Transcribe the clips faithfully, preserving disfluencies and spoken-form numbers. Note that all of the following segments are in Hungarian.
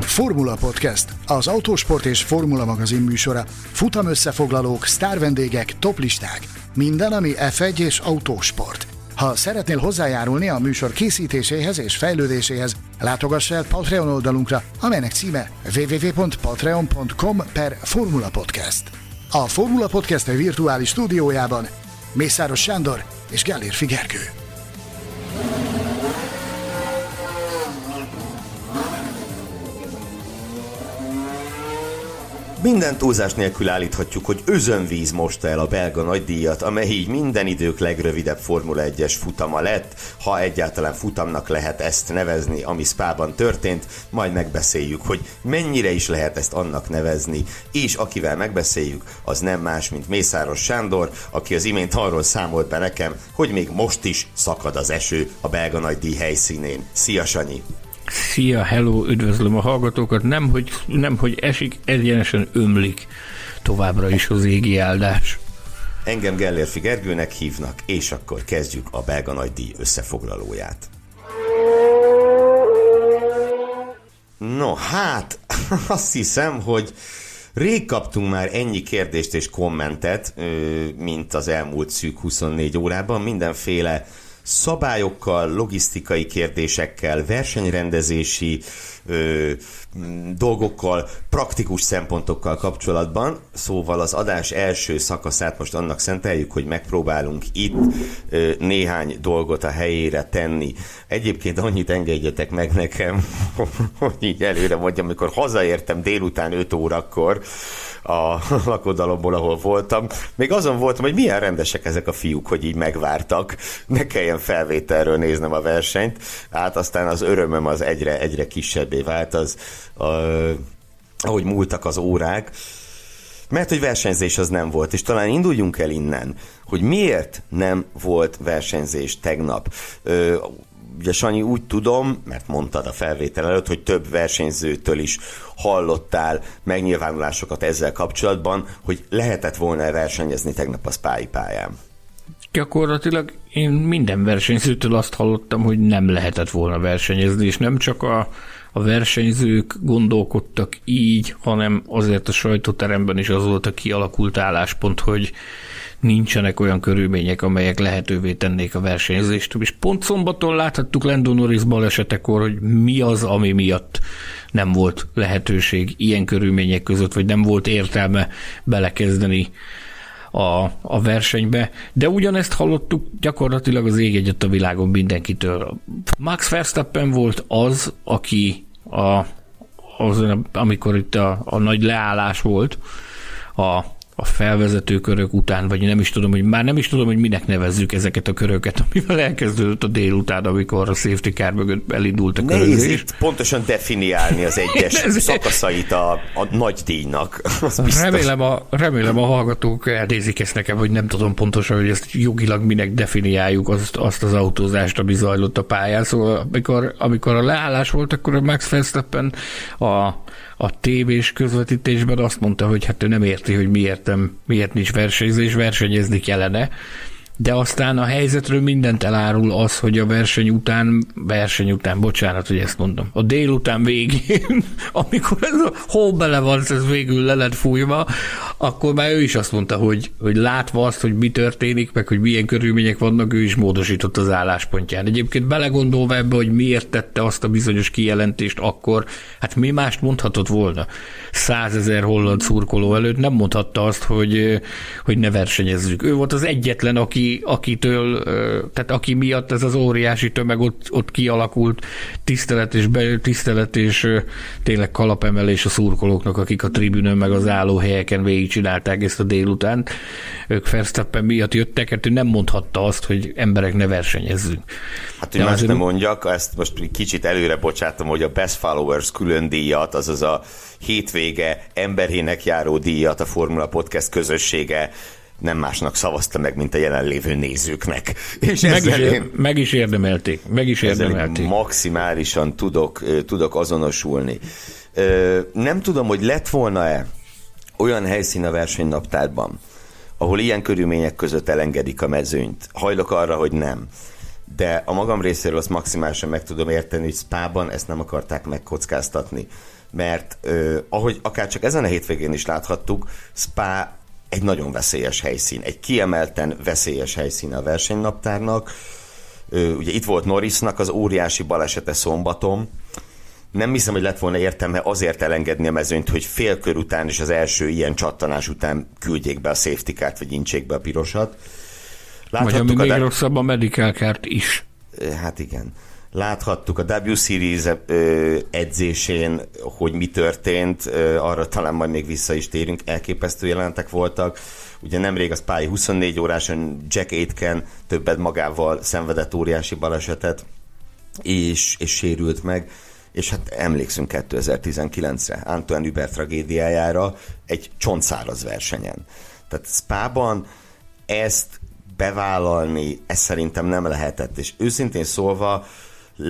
Formula Podcast, az autósport és formula magazin műsora. Futam összefoglalók, sztárvendégek, toplisták. Minden, ami ef egy és autósport. Ha szeretnél hozzájárulni a műsor készítéséhez és fejlődéséhez, látogass el Patreon oldalunkra, amelynek címe double-u double-u double-u pont patreon pont com per Formula Podcast. A Formula Podcast virtuális stúdiójában Mészáros Sándor és Gellérfi Gergő. Minden túlzás nélkül állíthatjuk, hogy özönvíz mosta el a belga nagydíjat, amely így minden idők legrövidebb Formula egyes futama lett, ha egyáltalán futamnak lehet ezt nevezni, ami Spában történt, majd megbeszéljük, hogy mennyire is lehet ezt annak nevezni, és akivel megbeszéljük, az nem más, mint Mészáros Sándor, aki az imént arról számolt be nekem, hogy még most is szakad az eső a belga nagydíj helyszínén. Szia, Sanyi! Szia, hello, üdvözlöm a hallgatókat. Nem hogy, nem, hogy esik, egyenesen ömlik továbbra is az égi áldás. Engem Gellérfi Gergőnek hívnak, és akkor kezdjük a belga nagydíj összefoglalóját. No, hát, azt hiszem, hogy rég kaptunk már ennyi kérdést és kommentet, mint az elmúlt szűk huszonnégy órában, mindenféle szabályokkal, logisztikai kérdésekkel, versenyrendezési ö, dolgokkal, praktikus szempontokkal kapcsolatban. Szóval az adás első szakaszát most annak szenteljük, hogy megpróbálunk itt ö, néhány dolgot a helyére tenni. Egyébként annyit engedjetek meg nekem, hogy így előre mondjam, amikor hazaértem délután öt órakor a lakodalomból, ahol voltam, még azon voltam, hogy milyen rendesek ezek a fiúk, hogy így megvártak, ne kelljen felvételről néznem a versenyt, hát aztán az örömöm az egyre, egyre kisebbé vált, az, a, ahogy múltak az órák, mert hogy versenyzés az nem volt, és talán induljunk el innen, hogy miért nem volt versenyzés tegnap. Ö, Ugye, Sanyi, úgy tudom, mert mondtad a felvétel előtt, hogy több versenyzőtől is hallottál megnyilvánulásokat ezzel kapcsolatban, hogy lehetett volna versenyezni tegnap a spái pályán. Gyakorlatilag én minden versenyzőtől azt hallottam, hogy nem lehetett volna versenyezni, és nem csak a, a versenyzők gondolkodtak így, hanem azért a sajtóteremben is az volt a kialakult álláspont, hogy nincsenek olyan körülmények, amelyek lehetővé tennék a versenyzést. És pont szombaton láthattuk Lando Norris balesetekor, hogy mi az, ami miatt nem volt lehetőség ilyen körülmények között, vagy nem volt értelme belekezdeni a, a versenybe. De ugyanezt hallottuk gyakorlatilag az ég egyet a világon mindenkitől. Max Verstappen volt az, aki a, az, amikor itt a, a nagy leállás volt, a a felvezető körök után, vagy nem is tudom, hogy már nem is tudom, hogy minek nevezzük ezeket a köröket, amivel elkezdődött a délután, amikor a safety car mögött elindult a körözés. Nehéz itt pontosan definiálni az egyes szakaszait a, a nagy díjnak. Remélem a, remélem a hallgatók elnézik ezt nekem, hogy nem tudom pontosan, hogy ezt jogilag minek definiáljuk azt, azt az autózást, ami zajlott a pályán. Szóval amikor, amikor a leállás volt, akkor a Max Verstappen a a tévés közvetítésben azt mondta, hogy hát ő nem érti, hogy miért, nem, miért nincs versenyzés, versenyezni kellene, de aztán a helyzetről mindent elárul az, hogy a verseny után, verseny után, bocsánat, hogy ezt mondom, a délután végén, amikor ez a hó bele van, ez végül le lett fújva, akkor már ő is azt mondta, hogy, hogy látva azt, hogy mi történik, meg hogy milyen körülmények vannak, ő is módosított az álláspontján. Egyébként belegondolva ebbe, hogy miért tette azt a bizonyos kijelentést akkor, hát mi mást mondhatott volna? Százezer holland szurkoló előtt nem mondhatta azt, hogy, hogy ne versenyezzük. Ő volt az egyetlen, aki akitől, tehát aki miatt ez az óriási tömeg ott, ott kialakult, tisztelet és, be, tisztelet és tényleg kalapemelés a szurkolóknak, akik a tribünön meg az állóhelyeken végigcsinálták ezt a délután. Ők Verstappen miatt jöttek, hát ő nem mondhatta azt, hogy emberek ne versenyezzünk. Hát, hogy de más azért... nem mondjak, ezt most kicsit előre bocsátom, hogy a Best Followers külön díjat, azaz a hétvége emberének járó díjat a Formula Podcast közössége nem másnak szavazta meg, mint a jelenlévő nézőknek. És meg, is ér, én, meg is érdemelték. Meg is érdemelték. Maximálisan tudok, tudok azonosulni. Nem tudom, hogy lett volna-e olyan helyszín a versenynaptárban, ahol ilyen körülmények között elengedik a mezőnyt. Hajlok arra, hogy nem. de a magam részéről azt maximálisan meg tudom érteni, hogy Spa-ban ezt nem akarták megkockáztatni. Mert ö, ahogy akár csak ezen a hétvégén is láthattuk, Spa egy nagyon veszélyes helyszín, egy kiemelten veszélyes helyszín a versenynaptárnak. Ö, ugye itt volt Norrisnak az óriási balesete szombaton. Nem hiszem, hogy lett volna értelme azért elengedni a mezőnyt, hogy fél kör után és az első ilyen csattanás után küldjék be a safety cart, vagy intsék be a pirosat. Vagy ami még rosszabb, a medical cart is. Hát igen. Láthattuk a W Series edzésén, hogy mi történt, arra talán majd még vissza is térünk, elképesztő jelentek voltak. Ugye nemrég a Spái huszonnégy óráson Jack Aitken többet magával szenvedett óriási balesetet, és, és sérült meg, és hát emlékszünk kétezer-tizenkilencre, Anthoine Hubert tragédiájára egy csontszáraz versenyen. Tehát Spában ezt bevállalni, ez szerintem nem lehetett, és őszintén szólva,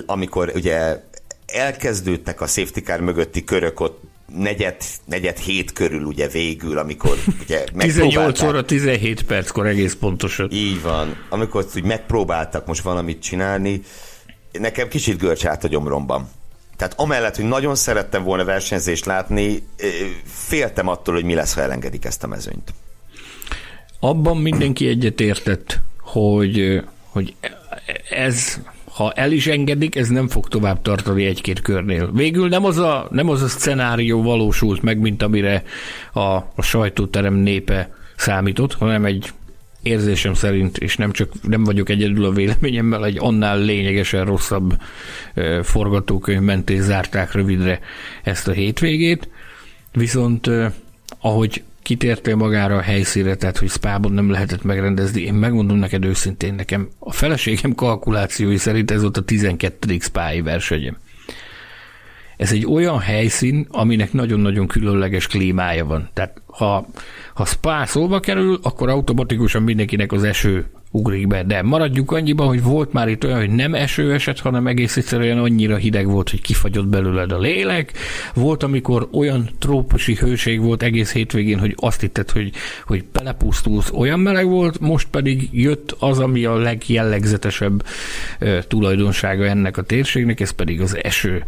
amikor ugye elkezdődtek a safety car mögötti körök ott negyed, negyed hét körül ugye végül, amikor ugye tizennyolc óra tizenhét perckor egész pontosan. Így van. Amikor úgy megpróbáltak most valamit csinálni, nekem kicsit görcs állt a gyomromban. Tehát amellett, hogy nagyon szerettem volna versenyzést látni, féltem attól, hogy mi lesz, ha elengedik ezt a mezőnyt. Abban mindenki egyetértett, hogy, hogy ez, ha el is engedik, ez nem fog tovább tartani egy-két körnél. Végül nem az a, nem az a szcenárió valósult meg, mint amire a, a sajtóterem népe számított, hanem egy érzésem szerint, és nem csak nem vagyok egyedül a véleményemmel, egy annál lényegesen rosszabb forgatókönyv mentén zárták rövidre ezt a hétvégét. Viszont ahogy kitértél magára a helyszínre, tehát hogy Spában nem lehetett megrendezni. Én megmondom neked őszintén, nekem a feleségem kalkulációi szerint ez volt a tizenkettedik Spái versenyem. Ez egy olyan helyszín, aminek nagyon-nagyon különleges klímája van. Tehát ha, ha Spa szóba kerül, akkor automatikusan mindenkinek az eső ugrik be. De maradjuk annyiban, hogy volt már itt olyan, hogy nem eső esett, hanem egész egyszerűen annyira hideg volt, hogy kifagyott belőled a lélek. Volt, amikor olyan trópusi hőség volt egész hétvégén, hogy azt hitted, hogy, hogy belepusztulsz, olyan meleg volt, most pedig jött az, ami a legjellegzetesebb e, tulajdonsága ennek a térségnek, ez pedig az eső.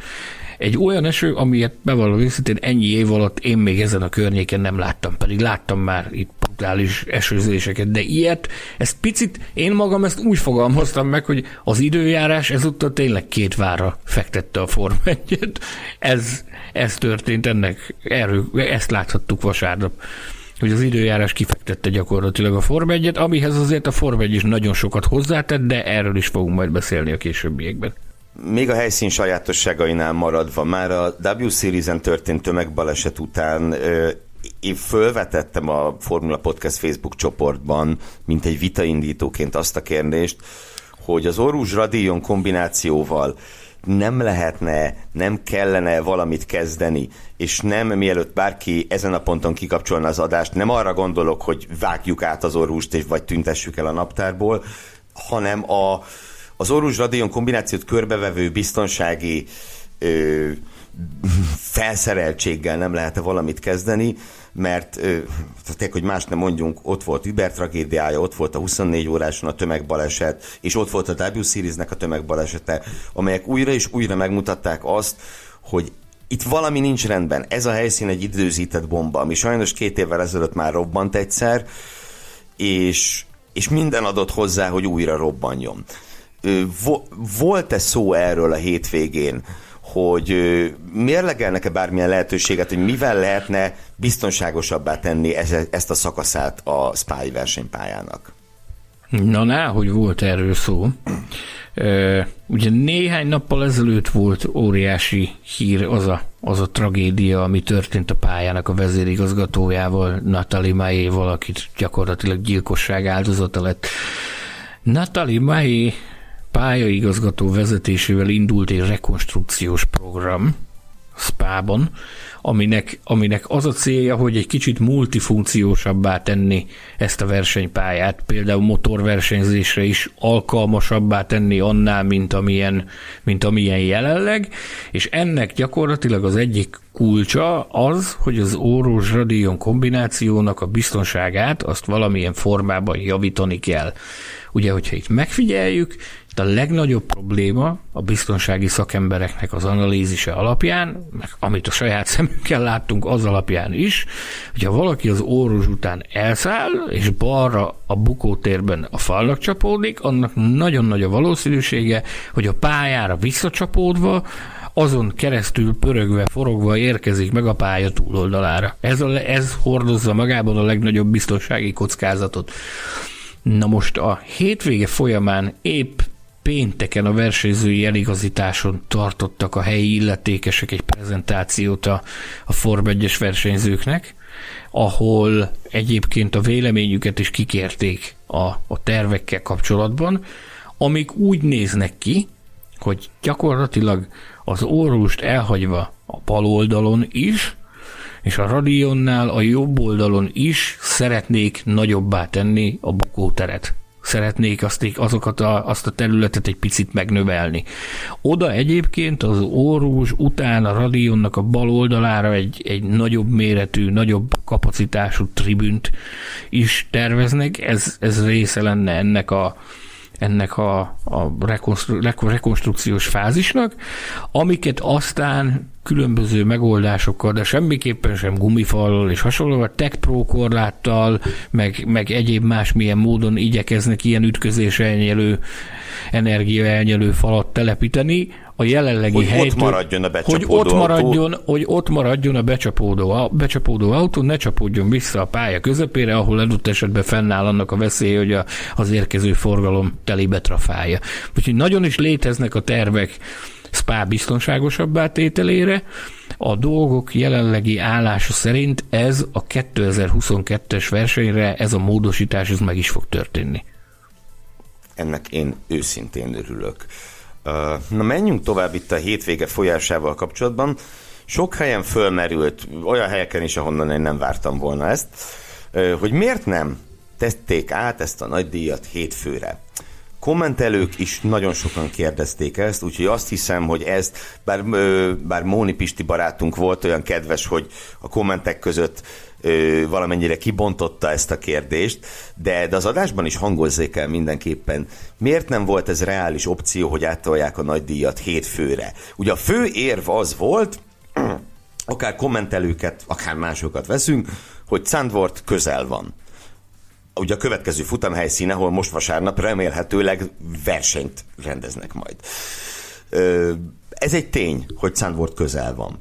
Egy olyan eső, amilyet bevallom őszintén ennyi év alatt én még ezen a környéken nem láttam, pedig láttam már itt brutális esőzéseket, de ilyet, ez picit, én magam ezt úgy fogalmaztam meg, hogy az időjárás ezúttal tényleg két vára fektette a Forma egyet. Ez, ez történt ennek, erről, ezt láthattuk vasárnap, hogy az időjárás kifektette gyakorlatilag a Forma egyet, amihez azért a Forma egy is nagyon sokat hozzátett, de erről is fogunk majd beszélni a későbbiekben. Még a helyszín sajátosságainál maradva, már a W Series-en történt tömegbaleset után ö, én fölvetettem a Formula Podcast Facebook csoportban, mint egy vitaindítóként azt a kérdést, hogy az orrúzs-radíjon kombinációval nem lehetne, nem kellene valamit kezdeni, és nem mielőtt bárki ezen a ponton kikapcsolna az adást, nem arra gondolok, hogy vágjuk át az orrúst, és vagy tüntessük el a naptárból, hanem a az orrúzs-radíjon kombinációt körbevevő biztonsági ö, felszereltséggel nem lehet-e valamit kezdeni, mert ö, tehát, hogy más nem mondjunk, ott volt Uber tragédiája, ott volt a huszonnégy óráson a tömegbaleset, és ott volt a W Series-nek a tömegbalesete, amelyek újra és újra megmutatták azt, hogy itt valami nincs rendben. Ez a helyszín egy időzített bomba, ami sajnos két évvel ezelőtt már robbant egyszer, és, és minden adott hozzá, hogy újra robbanjon. Volt-e szó erről a hétvégén, hogy mérlegelnek-e bármilyen lehetőséget, hogy mivel lehetne biztonságosabbá tenni ezt a szakaszát a Spái versenypályának? Na, ná, hogy volt erről szó. Ugye néhány nappal ezelőtt volt óriási hír az a, az a tragédia, ami történt a pályának a vezérigazgatójával, Nathalie Mahé-val, akit gyakorlatilag gyilkosság áldozata lett. Nathalie Mahé pályaigazgató vezetésével indult egy rekonstrukciós program Spában, aminek, aminek az a célja, hogy egy kicsit multifunkciósabbá tenni ezt a versenypályát, például motorversenyzésre is alkalmasabbá tenni annál, mint amilyen, mint amilyen jelenleg, és ennek gyakorlatilag az egyik kulcsa az, hogy az orrúzs-radíjon kombinációnak a biztonságát azt valamilyen formában javítani kell. Ugye, hogyha itt megfigyeljük, itt a legnagyobb probléma a biztonsági szakembereknek az analízise alapján, meg amit a saját szemünkkel láttunk az alapján is, hogyha valaki az orrus után elszáll, és balra a bukótérben a falnak csapódik, annak nagyon nagy a valószínűsége, hogy a pályára visszacsapódva, azon keresztül pörögve, forogva érkezik meg a pálya túloldalára. Ez, a, ez hordozza magában a legnagyobb biztonsági kockázatot. Na most a hétvége folyamán épp pénteken a versenyzői eligazításon tartottak a helyi illetékesek egy prezentációt a, a Form egyes versenyzőknek, ahol egyébként a véleményüket is kikérték a, a tervekkel kapcsolatban, amik úgy néznek ki, hogy gyakorlatilag az orrust elhagyva a bal oldalon is, és a radionnál a jobb oldalon is szeretnék nagyobbá tenni a bukóteret. Szeretnék azt, azokat a, azt a területet egy picit megnövelni. Oda egyébként az orrus után a radionnak a bal oldalára egy, egy nagyobb méretű, nagyobb kapacitású tribünt is terveznek. Ez, ez része lenne ennek a ennek a, a rekonstru, rekonstrukciós fázisnak, amiket aztán különböző megoldásokkal, de semmiképpen sem gumifallal és hasonlóval, TechPro korláttal, meg, meg egyéb másmilyen módon igyekeznek ilyen ütközéselnyelő, energiaelnyelő falat telepíteni, a jelenlegi hogy helytől, ott maradjon a becsapódó hogy ott maradjon, autó. Hogy ott maradjon a becsapódó, a becsapódó autó, ne csapódjon vissza a pálya közepére, ahol adott esetben fennáll annak a veszély, hogy a, az érkező forgalom telibe trafálja. Úgyhogy nagyon is léteznek a tervek Spa biztonságosabbá tételére. A dolgok jelenlegi állása szerint ez a kétezer-huszonkettes versenyre, ez a módosítás, ez meg is fog történni. Ennek én őszintén örülök. Na menjünk tovább itt a hétvége folyásával kapcsolatban. Sok helyen fölmerült, olyan helyeken is, ahonnan én nem vártam volna ezt, hogy miért nem tették át ezt a nagy díjat hétfőre. Kommentelők is nagyon sokan kérdezték ezt, úgyhogy azt hiszem, hogy ezt, bár, bár Móni Pisti barátunk volt olyan kedves, hogy a kommentek között valamennyire kibontotta ezt a kérdést, de, de az adásban is hangozzék el mindenképpen. Miért nem volt ez reális opció, hogy áttolják a nagy díjat hétfőre? Ugye a fő érv az volt, akár kommentelőket, akár másokat veszünk, hogy Zandvoort közel van. Ugye a következő futamhelyszín, ahol most vasárnap remélhetőleg versenyt rendeznek majd. Ez egy tény, hogy Zandvoort közel van.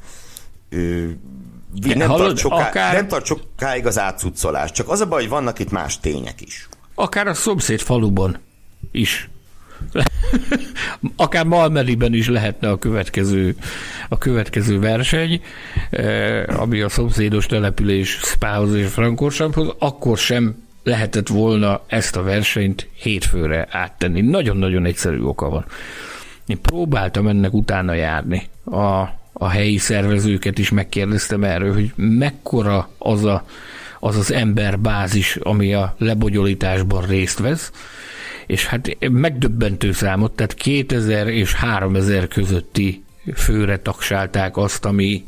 Nem, Hallod, tart soká, akár... nem tart sokáig az átcucolás, csak az a baj, hogy vannak itt más tények is. Akár a szomszéd faluban is. Akár Malmeriben is lehetne a következő, a következő verseny, ami a szomszédos település Spához és Francorchampshoz, akkor sem lehetett volna ezt a versenyt hétfőre áttenni. Nagyon-nagyon egyszerű oka van. Én próbáltam ennek utána járni. A, a helyi szervezőket is megkérdeztem erről, hogy mekkora az a, az, az emberbázis, ami a lebonyolításban részt vesz, és hát megdöbbentő számot, tehát kétezer és háromezer közötti főre taksálták azt, ami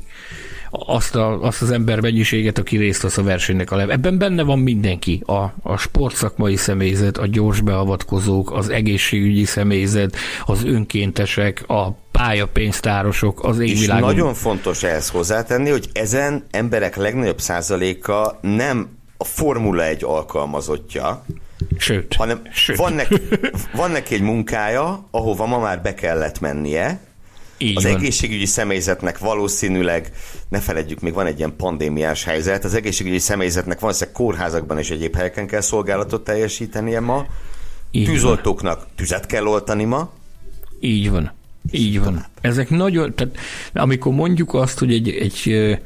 Azt, a, azt az embermennyiséget, aki részt vesz a versenynek a lev. Ebben benne van mindenki. A, a sportszakmai személyzet, a gyors beavatkozók, az egészségügyi személyzet, az önkéntesek, a pályapénztárosok, az égvilágon. És nagyon fontos ehhez hozzátenni, hogy ezen emberek legnagyobb százaléka nem a Formula egy alkalmazottja, sőt, hanem sőt. Van, neki, van neki egy munkája, ahova ma már be kellett mennie. Így az van. Egészségügyi személyzetnek valószínűleg, ne feledjük, még van egy ilyen pandémiás helyzet, az egészségügyi személyzetnek valószínűleg kórházakban és egyéb helyeken kell szolgálatot teljesítenie ma, így tűzoltóknak van. Tüzet kell oltani ma. Így van, így van. Ezek nagyon, tehát amikor mondjuk azt, hogy egy, egy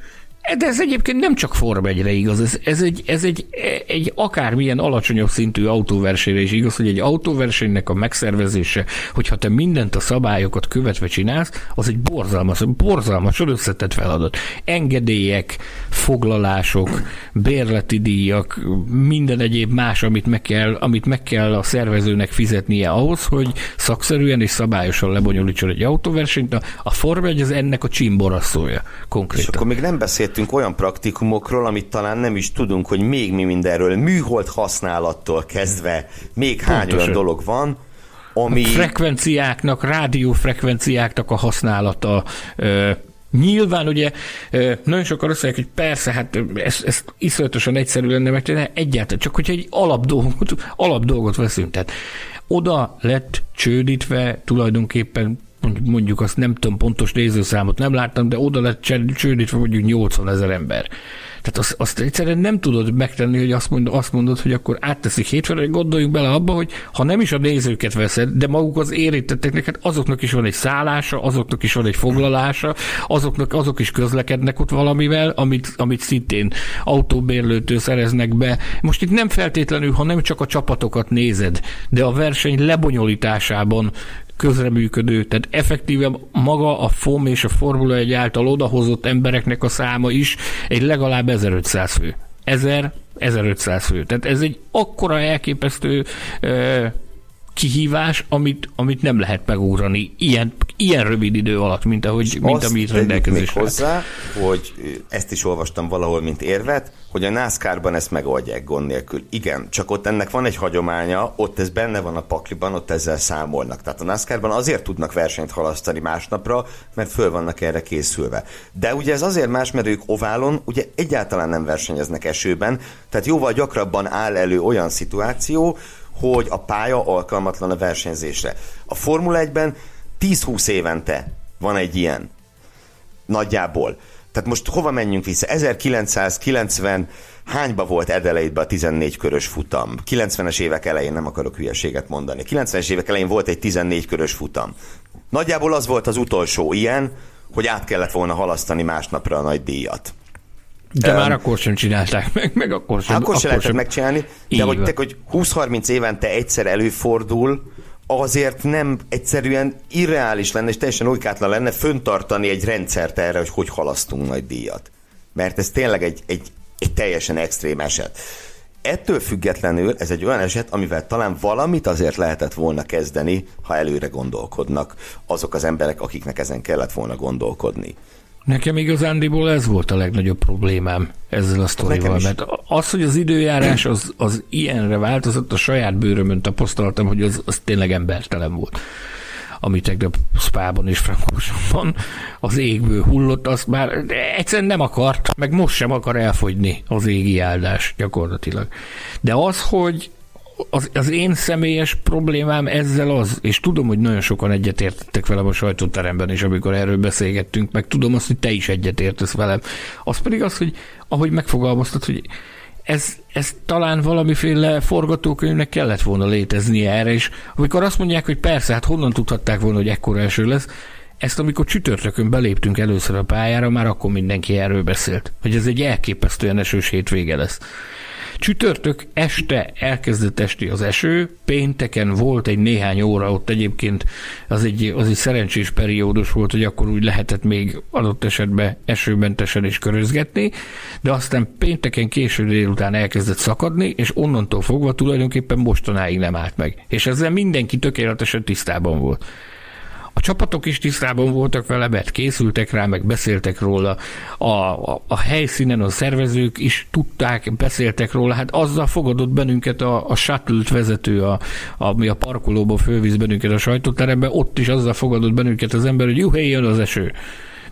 de ez egyébként nem csak Form egyre igaz, ez, ez, egy, ez egy, egy akármilyen alacsonyabb szintű autóversenyre is igaz, hogy egy autóversenynek a megszervezése, hogyha te mindent a szabályokat követve csinálsz, az egy borzalmas, borzalmas összetett feladat. Engedélyek, foglalások, bérleti díjak, minden egyéb más, amit meg kell, amit meg kell a szervezőnek fizetnie ahhoz, hogy szakszerűen és szabályosan lebonyolítson egy autóversenyt. A Form egy az ennek a csimboraszója konkrétan. És akkor még nem beszéltünk beszélgettünk olyan praktikumokról, amit talán nem is tudunk, hogy még mi mindenről, műhold használattól kezdve még hány Pontosan. Olyan dolog van, ami... A frekvenciáknak, rádiófrekvenciáknak a használata... Ö... Nyilván ugye nagyon sokan azt mondják, hogy persze, hát ez, ez iszonyatosan egyszerű lenne megcsinálni, egyáltalán csak hogyha egy alapdolgot, alapdolgot veszünk. Tehát oda lett csődítve tulajdonképpen, mondjuk azt nem tudom, pontos nézőszámot nem láttam, de oda lett csődítve mondjuk nyolcvanezer ember. Tehát azt, azt egyszerűen nem tudod megtenni, hogy azt mondod, azt mondod hogy akkor átteszik hétfőre, hogy gondoljunk bele abba, hogy ha nem is a nézőket veszed, de maguk az érintetteknek, hát azoknak is van egy szállása, azoknak is van egy foglalása, azoknak, azok is közlekednek ott valamivel, amit, amit szintén autóbérlőtől szereznek be. Most itt nem feltétlenül, ha nem csak a csapatokat nézed, de a verseny lebonyolításában közreműködő, tehát effektíve maga a ef o em és a Formula egy által odahozott embereknek a száma is egy legalább ezerötszáz fő. ezer-ezerötszáz fő. Tehát ez egy akkora elképesztő ö, kihívás, amit, amit nem lehet megúrani ilyen, ilyen rövid idő alatt, mint ahogy mint ami itt rendelkezésre. Azt hozzá, hogy ezt is olvastam valahol, mint érvet, hogy a NASCAR-ban ezt megoldják gond nélkül. Igen, csak ott ennek van egy hagyománya, ott ez benne van a pakliban, ott ezzel számolnak. Tehát a NASCAR-ban azért tudnak versenyt halasztani másnapra, mert föl vannak erre készülve. De ugye ez azért más, mert ők oválon ugye egyáltalán nem versenyeznek esőben, tehát jóval gyakrabban áll elő olyan szituáció, hogy a pálya alkalmatlan a versenyzésre. A Formula egyben tíz-húsz évente van egy ilyen. Nagyjából. Tehát most hova menjünk vissza? ezerkilencszázkilencven hányba volt Adelaide-ben a tizennégy körös futam? kilencvenes évek elején, nem akarok hülyeséget mondani. kilencvenes évek elején volt egy tizennégy körös futam. Nagyjából az volt az utolsó ilyen, hogy át kellett volna halasztani másnapra a nagy díjat. De um, már akkor sem csinálták meg, meg akkor sem. Akkor sem lehetett megcsinálni, de hogy, te, hogy húsz-harminc évente egyszer előfordul, azért nem egyszerűen irreális lenne, és teljesen újkátlan lenne föntartani egy rendszert erre, hogy hogy halasztunk nagy díjat. Mert ez tényleg egy, egy, egy teljesen extrém eset. Ettől függetlenül ez egy olyan eset, amivel talán valamit azért lehetett volna kezdeni, ha előre gondolkodnak azok az emberek, akiknek ezen kellett volna gondolkodni. Nekem igazándiból ez volt a legnagyobb problémám ezzel a sztorival, mert az, hogy az időjárás az, az ilyenre változott, a saját bőrömön tapasztaltam, hogy az, az tényleg embertelen volt. Ami tegnap Spában és Frankfurtban az égből hullott, azt már egyszerűen nem akart, meg most sem akar elfogyni az égi áldás gyakorlatilag. De az, hogy Az, az én személyes problémám ezzel az, és tudom, hogy nagyon sokan egyetértettek velem a sajtóteremben is, amikor erről beszélgettünk, meg tudom azt, hogy te is egyetértesz velem. Az pedig az, hogy ahogy megfogalmaztad, hogy ez, ez talán valamiféle forgatókönyvnek kellett volna léteznie erre, és amikor azt mondják, hogy persze, hát honnan tudhatták volna, hogy ekkora eső lesz, ezt amikor csütörtökön beléptünk először a pályára, már akkor mindenki erről beszélt, hogy ez egy elképesztően esős hétvége lesz. Csütörtök este elkezdett esni az eső, pénteken volt egy néhány óra, ott egyébként az egy, az egy szerencsés periódus volt, hogy akkor úgy lehetett még adott esetben esőmentesen is körözgetni, de aztán pénteken késő délután elkezdett szakadni, és onnantól fogva tulajdonképpen mostanáig nem állt meg. És ezzel mindenki tökéletesen tisztában volt. A csapatok is tisztában voltak vele, mert készültek rá, meg beszéltek róla. A, a, a helyszínen a szervezők is tudták, beszéltek róla. Hát azzal fogadott bennünket a, a shuttle vezető, a, ami a parkolóban fölvisz bennünket a sajtóteremben, ott is azzal fogadott bennünket az ember, hogy juhé, jön az eső.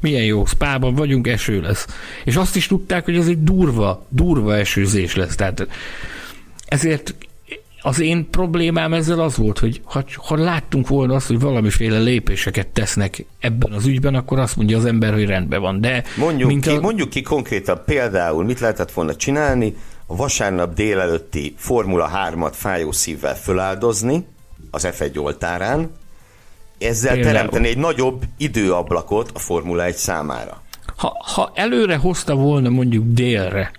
Milyen jó, Spában vagyunk, eső lesz. És azt is tudták, hogy ez egy durva, durva esőzés lesz. Tehát ezért... Az én problémám ezzel az volt, hogy ha, ha láttunk volna azt, hogy valamiféle lépéseket tesznek ebben az ügyben, akkor azt mondja az ember, hogy rendben van. De mondjuk, mint ki, a... mondjuk ki konkrétan például, mit lehetett volna csinálni, a vasárnap délelőtti Formula hármat fájó szívvel föláldozni az ef egy oltárán, ezzel például teremteni egy nagyobb időablakot a Formula egy számára. Ha, ha előre hozta volna mondjuk délre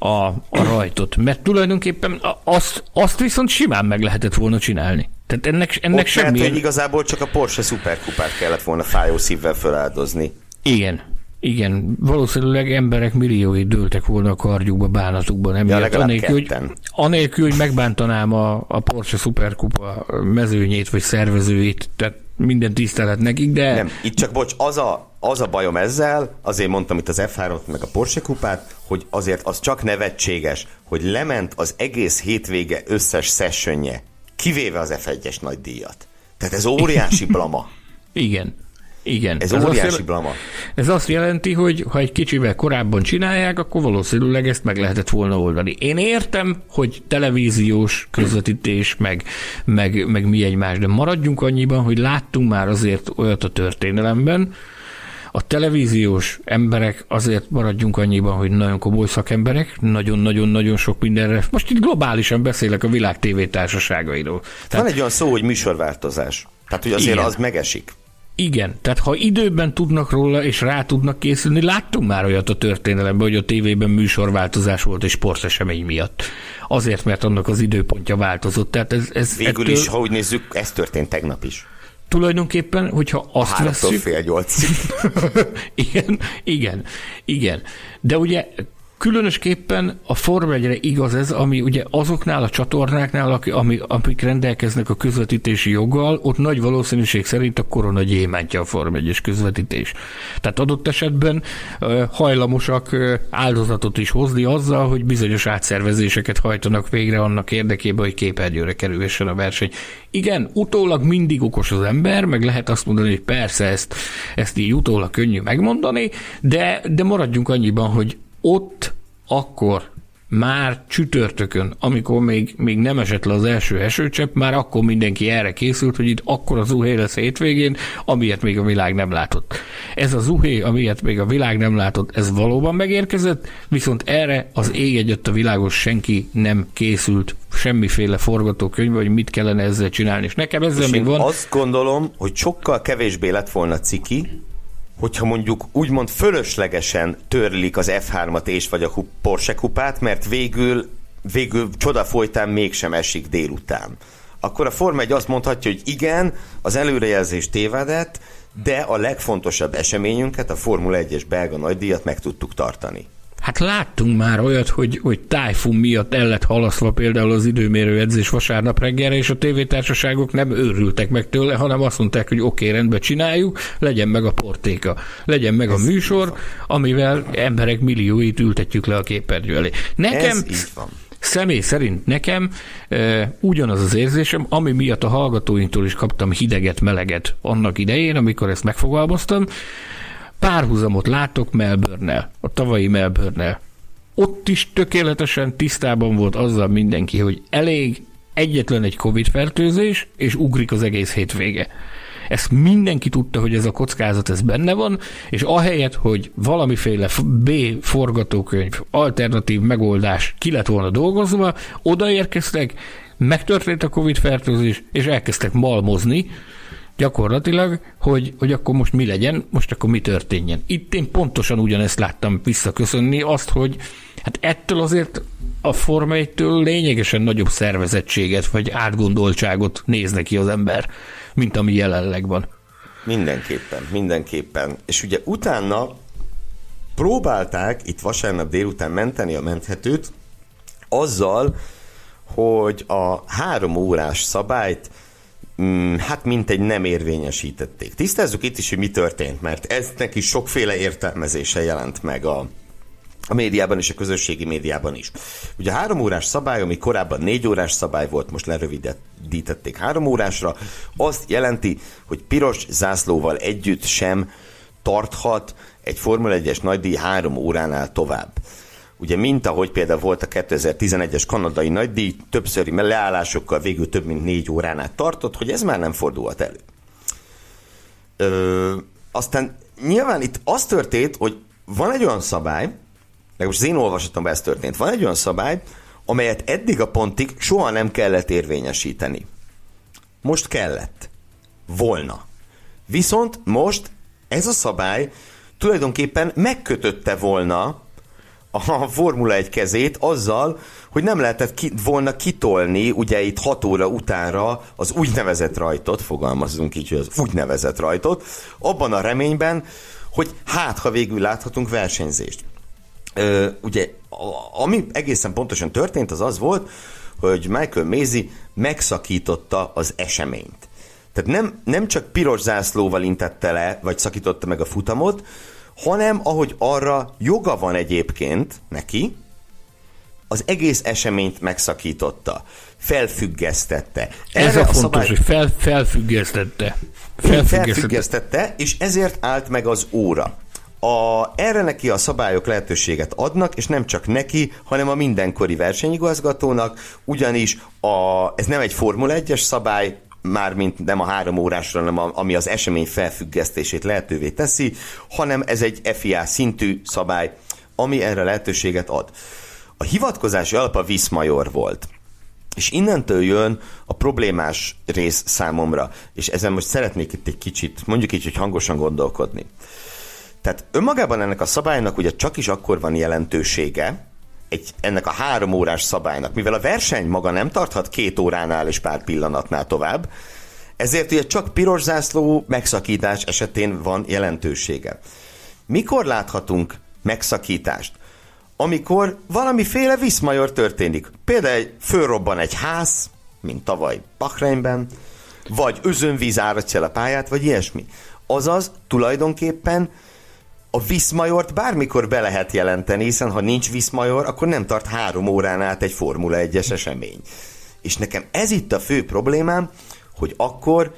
A, a rajtot, mert tulajdonképpen azt, azt viszont simán meg lehetett volna csinálni. Tehát ennek, ennek semmilyen... Lehet, hogy igazából csak a Porsche szuperkupát kellett volna fájó szívvel feláldozni. Igen, igen. Valószínűleg emberek milliói dőltek volna a kardjukba, bánatukban. Emiatt, ja, anélkül, hogy, anélkül, hogy megbántanám a, a Porsche szuperkupa mezőnyét vagy szervezőjét, tehát minden tisztelet nekik, de... Nem, itt csak bocs, az a az a bajom ezzel, azért mondtam itt az ef hármat meg a Porsche kupát, hogy azért az csak nevetséges, hogy lement az egész hétvége összes sessionje, kivéve az ef egyes nagy díjat. Tehát ez óriási blama. Igen. Igen. Ez, ez óriási blama. Ez azt jelenti, hogy ha egy kicsivel korábban csinálják, akkor valószínűleg ezt meg lehetett volna oldani. Én értem, hogy televíziós közvetítés, meg, meg, meg mi egymás, de maradjunk annyiban, hogy láttunk már azért olyat a történelemben, a televíziós emberek, azért maradjunk annyiban, hogy nagyon komoly szakemberek, nagyon-nagyon-nagyon sok mindenre. Most itt globálisan beszélek a világ tévétársaságairól. Tehát... Van egy olyan szó, hogy műsorváltozás. Tehát, hogy azért igen, az megesik. Igen, tehát ha időben tudnak róla, és rá tudnak készülni, láttunk már olyat a történelemben, hogy a tévében műsorváltozás volt és sportesemény miatt. Azért, mert annak az időpontja változott. Tehát ez, ez Végül ettől... is, ha úgy nézzük, ez történt tegnap is. Tulajdonképpen, hogyha azt háromtól veszük... fél nyolcig. igen, igen, igen. De ugye különösképpen a Forma egyre igaz ez, ami ugye azoknál a csatornáknál, ami, amik rendelkeznek a közvetítési joggal, ott nagy valószínűség szerint a korona gyémántja a Forma egyes közvetítés. Tehát adott esetben uh, hajlamosak uh, áldozatot is hozni azzal, hogy bizonyos átszervezéseket hajtanak végre annak érdekében, hogy képernyőre kerülhessen a verseny. Igen, utólag mindig okos az ember, meg lehet azt mondani, hogy persze ezt, ezt így utólag könnyű megmondani, de, de maradjunk annyiban, hogy ott akkor már csütörtökön, amikor még, még nem esett le az első esőcsepp, már akkor mindenki erre készült, hogy itt akkor a zuhé lesz hétvégén, amilyet még a világ nem látott. Ez a zuhé, amilyet még a világ nem látott, ez valóban megérkezett, viszont erre az ég egyött a világon senki nem készült, semmiféle forgatókönyv, hogy mit kellene ezzel csinálni, és nekem ezzel és még van... Azt gondolom, hogy sokkal kevésbé lett volna ciki, hogyha mondjuk úgymond fölöslegesen törlik az ef hármat és vagy a Porsche kupát, mert végül, végül csoda folytán mégsem esik délután. Akkor a Forma egy azt mondhatja, hogy igen, az előrejelzés tévedett, de a legfontosabb eseményünket, a Formula egyes belga nagydíjat meg tudtuk tartani. Hát láttunk már olyat, hogy, hogy tájfun miatt el lett halasztva például az időmérő edzés vasárnap reggelre, és a tévétársaságok nem őrültek meg tőle, hanem azt mondták, hogy oké, okay, rendben csináljuk, legyen meg a portéka, legyen meg ez a műsor, amivel emberek millióit ültetjük le a képernyő elé. Nekem személy szerint nekem e, ugyanaz az érzésem, ami miatt a hallgatóinktól is kaptam hideget, meleget annak idején, amikor ezt megfogalmaztam. Párhuzamot látok Melbourne-nel, a tavalyi Melbourne-nel. Ott is tökéletesen tisztában volt azzal mindenki, hogy elég egyetlen egy Covid-fertőzés, és ugrik az egész hétvége. Ezt mindenki tudta, hogy ez a kockázat, ez benne van, és ahelyett, hogy valamiféle B forgatókönyv, alternatív megoldás ki lett volna dolgozva, odaérkeztek, megtörtént a Covid-fertőzés, és elkezdtek malmozni, gyakorlatilag, hogy, hogy akkor most mi legyen, most akkor mi történjen. Itt én pontosan ugyanezt láttam visszaköszönni, azt, hogy hát ettől azért a Forma egytől lényegesen nagyobb szervezettséget, vagy átgondoltságot néz neki az ember, mint ami jelenleg van. Mindenképpen, mindenképpen. És ugye utána próbálták itt vasárnap délután menteni a menthetőt azzal, hogy a három órás szabályt hát mintegy nem érvényesítették. Tisztázzuk itt is, hogy mi történt, mert eznek is sokféle értelmezése jelent meg a, a médiában és a közösségi médiában is. Ugye a három órás szabály, ami korábban négy órás szabály volt, most lerövidítették három órásra, azt jelenti, hogy piros zászlóval együtt sem tarthat egy Formula egyes nagydíj három óránál tovább. Ugye, mint ahogy például volt a kétezer-tizenegyes kanadai nagydíj, többszöri leállásokkal végül több mint négy órán át tartott, hogy ez már nem fordulhat elő. Ö, aztán nyilván itt az történt, hogy van egy olyan szabály, meg most az én olvasatomban ez történt, van egy olyan szabály, amelyet eddig a pontig soha nem kellett érvényesíteni. Most kellett. Volna. Viszont most ez a szabály tulajdonképpen megkötötte volna a Formula egy kezét azzal, hogy nem lehetett ki, volna kitolni ugye itt hat óra utánra az úgynevezett rajtot, fogalmazzunk így, hogy az úgynevezett rajtot, abban a reményben, hogy hát, ha végül láthatunk versenyzést. Ö, ugye, ami egészen pontosan történt, az az volt, hogy Michael Masi megszakította az eseményt. Tehát nem, nem csak piros zászlóval intette le, vagy szakította meg a futamot, hanem ahogy arra joga van egyébként neki, az egész eseményt megszakította, felfüggesztette. Erre Ez a, a fontos, szabály... hogy fel, felfüggesztette. felfüggesztette. Felfüggesztette, és ezért állt meg az óra. A, erre neki a szabályok lehetőséget adnak, és nem csak neki, hanem a mindenkori versenyigazgatónak, ugyanis a, ez nem egy Formula egyes szabály, mármint nem a három órásra, hanem a, ami az esemény felfüggesztését lehetővé teszi, hanem ez egy ef i á szintű szabály, ami erre lehetőséget ad. A hivatkozási alap a Viszmajor volt, és innentől jön a problémás rész számomra, és ezen most szeretnék itt egy kicsit, mondjuk így, hogy hangosan gondolkodni. Tehát önmagában ennek a szabálynak ugye csak is akkor van jelentősége, egy, ennek a három órás szabálynak, mivel a verseny maga nem tarthat két óránál és pár pillanatnál tovább, ezért ugye csak piros zászló megszakítás esetén van jelentősége. Mikor láthatunk megszakítást? Amikor valamiféle viszmajor történik. Például fölrobban egy ház, mint tavaly Bahreinben, vagy özönvíz áratja el a pályát, vagy ilyesmi. Azaz tulajdonképpen a viszmajort bármikor be lehet jelenteni, hiszen ha nincs viszmajor, akkor nem tart három órán át egy Formula egyes esemény. És nekem ez itt a fő problémám, hogy akkor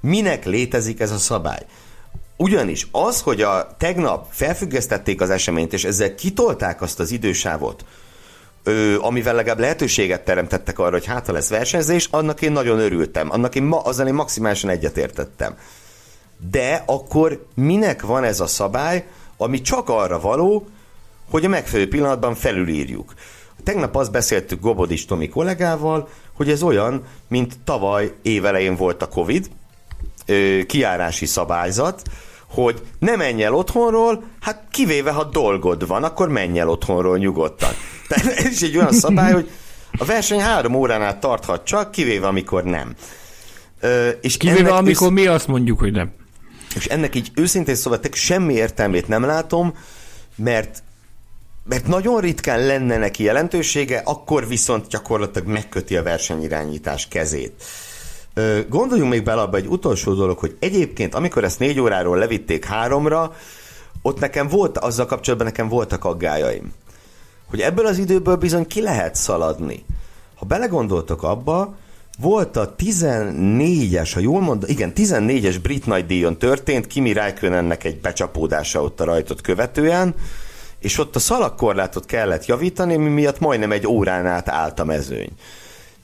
minek létezik ez a szabály. Ugyanis az, hogy a tegnap felfüggesztették az eseményt, és ezzel kitolták azt az idősávot, ö, amivel legalább lehetőséget teremtettek arra, hogy hátra lesz versenyzés, annak én nagyon örültem, annak én ma, azzal én maximálisan egyetértettem. De akkor minek van ez a szabály, ami csak arra való, hogy a megfelelő pillanatban felülírjuk. Tegnap azt beszéltük Gobodis Tomi kollégával, hogy ez olyan, mint tavaly évelején volt a Covid ö, kijárási szabályzat, hogy ne menj el otthonról, hát kivéve, ha dolgod van, akkor menj el otthonról nyugodtan. Tehát ez is egy olyan szabály, hogy a verseny három órán át tarthat csak, kivéve, amikor nem. Ö, és kivéve, amikor össz... mi azt mondjuk, hogy nem. És ennek így őszintén szóval semmi értelmét nem látom, mert, mert nagyon ritkán lenne neki jelentősége, akkor viszont gyakorlatilag megköti a versenyirányítás kezét. Gondoljunk még bele abba egy utolsó dolog, hogy egyébként, amikor ezt négy óráról levitték háromra, ott nekem volt, azzal kapcsolatban nekem voltak aggályaim, hogy ebből az időből bizony ki lehet szaladni. Ha belegondoltok abba, volt a tizennégyes, ha jól mondom, igen, tizennégyes brit nagydíjon történt, Kimi Räikkönennek egy becsapódása ott a rajtot követően, és ott a szalagkorlátot kellett javítani, ami miatt majdnem egy órán át állt a mezőny.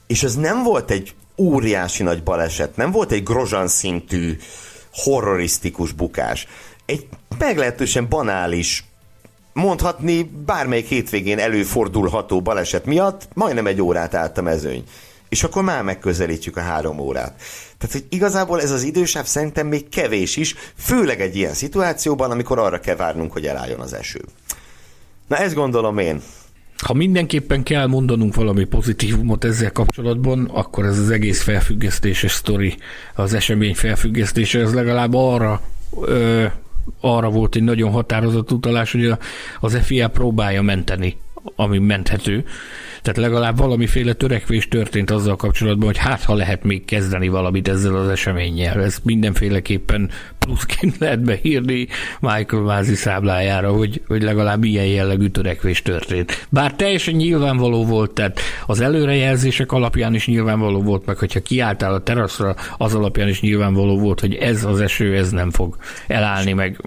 És ez nem volt egy óriási nagy baleset, nem volt egy Grosjean szintű, horrorisztikus bukás. Egy meglehetősen banális, mondhatni bármelyik hétvégén előfordulható baleset miatt majdnem egy órát állt a mezőny. És akkor már megközelítjük a három órát. Tehát, hogy igazából ez az idősáv szerintem még kevés is, főleg egy ilyen szituációban, amikor arra kell várnunk, hogy elálljon az eső. Na, ezt gondolom én. Ha mindenképpen kell mondanunk valami pozitívumot ezzel kapcsolatban, akkor ez az egész felfüggesztéses sztori, az esemény felfüggesztése, ez legalább arra, ö, arra volt egy nagyon határozott utalás, hogy az ef i á próbálja menteni, ami menthető. Tehát legalább valamiféle törekvés történt azzal kapcsolatban, hogy hát, ha lehet még kezdeni valamit ezzel az eseménnyel. Ez mindenféleképpen pluszként lehet beírni Michael Masi számlájára, hogy, hogy legalább ilyen jellegű törekvés történt. Bár teljesen nyilvánvaló volt, tehát az előrejelzések alapján is nyilvánvaló volt, meg hogyha kiálltál a teraszra, az alapján is nyilvánvaló volt, hogy ez az eső, ez nem fog elállni, meg,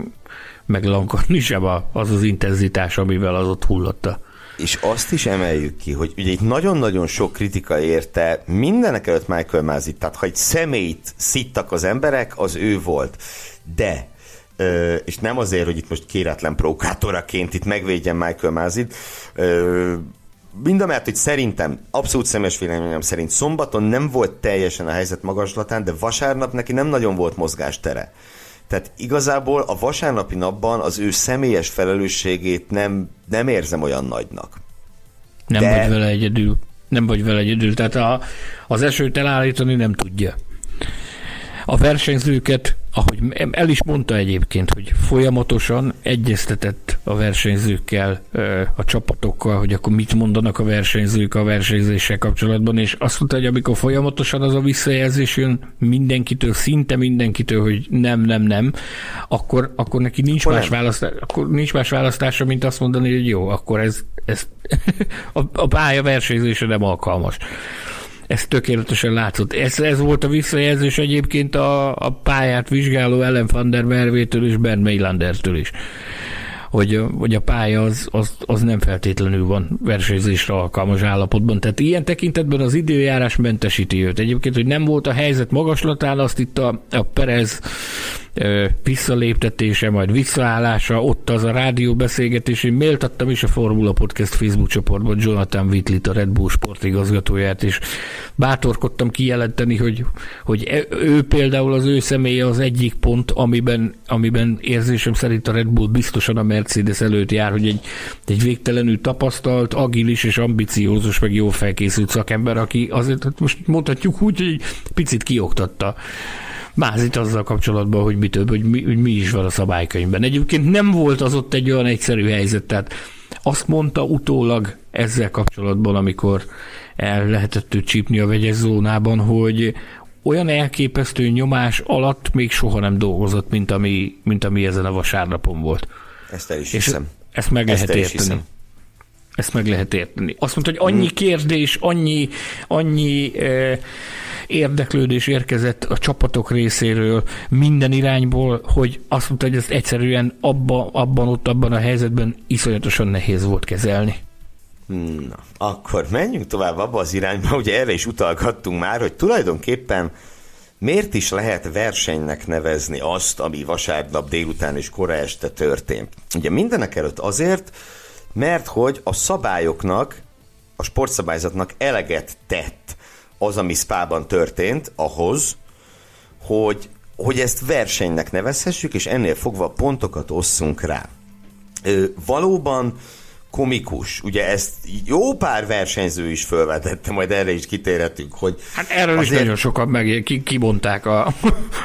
meg lankadni sem az az intenzitás, amivel az ott hullotta. És azt is emeljük ki, hogy ugye itt nagyon-nagyon sok kritika érte mindenek előtt Michael Masit, tehát ha egy személyt szittak az emberek, az ő volt. De, és nem azért, hogy itt most kéretlen provokátoraként itt megvédjen Michael Masit, mindamellett, hogy szerintem, abszolút személyes véleményem szerint szombaton nem volt teljesen a helyzet magaslatán, de vasárnap neki nem nagyon volt mozgástere. Tehát igazából a vasárnapi napban az ő személyes felelősségét nem, nem érzem olyan nagynak. Nem De... vagy vele egyedül. Nem vagy vele egyedül. Tehát a, az esőt elállítani nem tudja. A versenyzőket ahogy el is mondta egyébként, hogy folyamatosan egyeztetett a versenyzőkkel, a csapatokkal, hogy akkor mit mondanak a versenyzők a versenyzéssel kapcsolatban, és azt mondta, hogy amikor folyamatosan az a visszajelzés jön mindenkitől, szinte mindenkitől, hogy nem, nem, nem, akkor, akkor neki nincs más, választás, akkor nincs más választása, mint azt mondani, hogy jó, akkor ez, ez a, a pálya versenyzése nem alkalmas. Ez tökéletesen látszott. Ez, ez volt a visszajelzés egyébként a, a pályát vizsgáló Ellen van der Merwe-től és Bernd Maylandertől is. Hogy, hogy a pálya az, az, az nem feltétlenül van versenyzésre alkalmas állapotban. Tehát ilyen tekintetben az időjárás mentesíti őt. Egyébként, hogy nem volt a helyzet magaslatán, azt itt a, a Perez ö, visszaléptetése, majd visszaállása, ott az a rádióbeszélgetés. Én méltattam is a Formula Podcast Facebook csoportban Jonathan Whitley-t, a Red Bull sportigazgatóját, és bátorkodtam kijelenteni, hogy, hogy ő például, az ő személye az egyik pont, amiben, amiben érzésem szerint a Red Bull biztosan a Mercedes előtt jár, hogy egy, egy végtelenül tapasztalt, agilis és ambiciózus, meg jól felkészült szakember, aki azért most mondhatjuk úgy, hogy picit kioktatta Mázit azzal kapcsolatban, hogy mi több, hogy mi, hogy mi is van a szabálykönyvben. Egyébként nem volt az ott egy olyan egyszerű helyzet, tehát azt mondta utólag ezzel kapcsolatban, amikor el lehetett őt csípni a vegyes zónában, hogy olyan elképesztő nyomás alatt még soha nem dolgozott, mint ami, mint ami ezen a vasárnapon volt. Ezt el is hiszem. Ezt meg ezt lehet érteni. Hiszem. Ezt meg lehet érteni. Azt mondta, hogy annyi kérdés, annyi, annyi eh, érdeklődés érkezett a csapatok részéről minden irányból, hogy azt mondta, hogy ezt egyszerűen abba, abban, ott, abban a helyzetben iszonyatosan nehéz volt kezelni. Na, akkor menjünk tovább abba az irányba, ugye erre is utalgattunk már, hogy tulajdonképpen miért is lehet versenynek nevezni azt, ami vasárnap délután és kora este történt? Ugye mindenek előtt azért, mert hogy a szabályoknak, a sportszabályzatnak eleget tett az, ami Spában történt, ahhoz, hogy, hogy ezt versenynek nevezhessük, és ennél fogva pontokat osszunk rá. Ö, valóban komikus. Ugye ezt jó pár versenyző is fölvetette, majd erre is kitérhetünk, hogy... Hát erről is nagyon sokan meg kimondták a,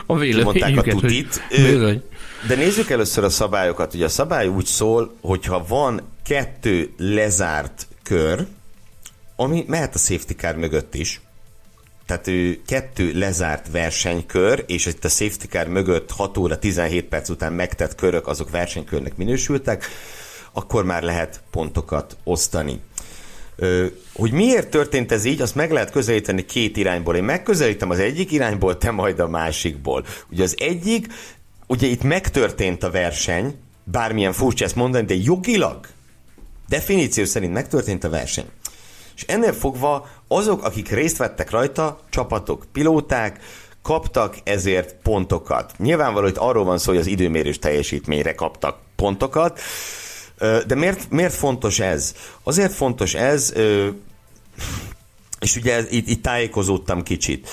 a véleményüket. Kimondták a tutit. Hogy... De nézzük először a szabályokat. Ugye a szabály úgy szól, hogyha van kettő lezárt kör, ami mehet a safety car mögött is, tehát kettő lezárt versenykör, és itt a safety car mögött hat óra tizenhét perc után megtett körök, azok versenykörnek minősültek, akkor már lehet pontokat osztani. Hogy miért történt ez így, azt meg lehet közelíteni két irányból. Én megközelítem az egyik irányból, te majd a másikból. Ugye az egyik, ugye itt megtörtént a verseny, bármilyen furcsa ezt mondani, de jogilag, definíció szerint megtörtént a verseny. És ennél fogva azok, akik részt vettek rajta, csapatok, pilóták, kaptak ezért pontokat. Nyilvánvaló, hogy arról van szó, hogy az időmérős teljesítményre kaptak pontokat. De miért, miért fontos ez? Azért fontos ez, és ugye itt, itt tájékozódtam kicsit.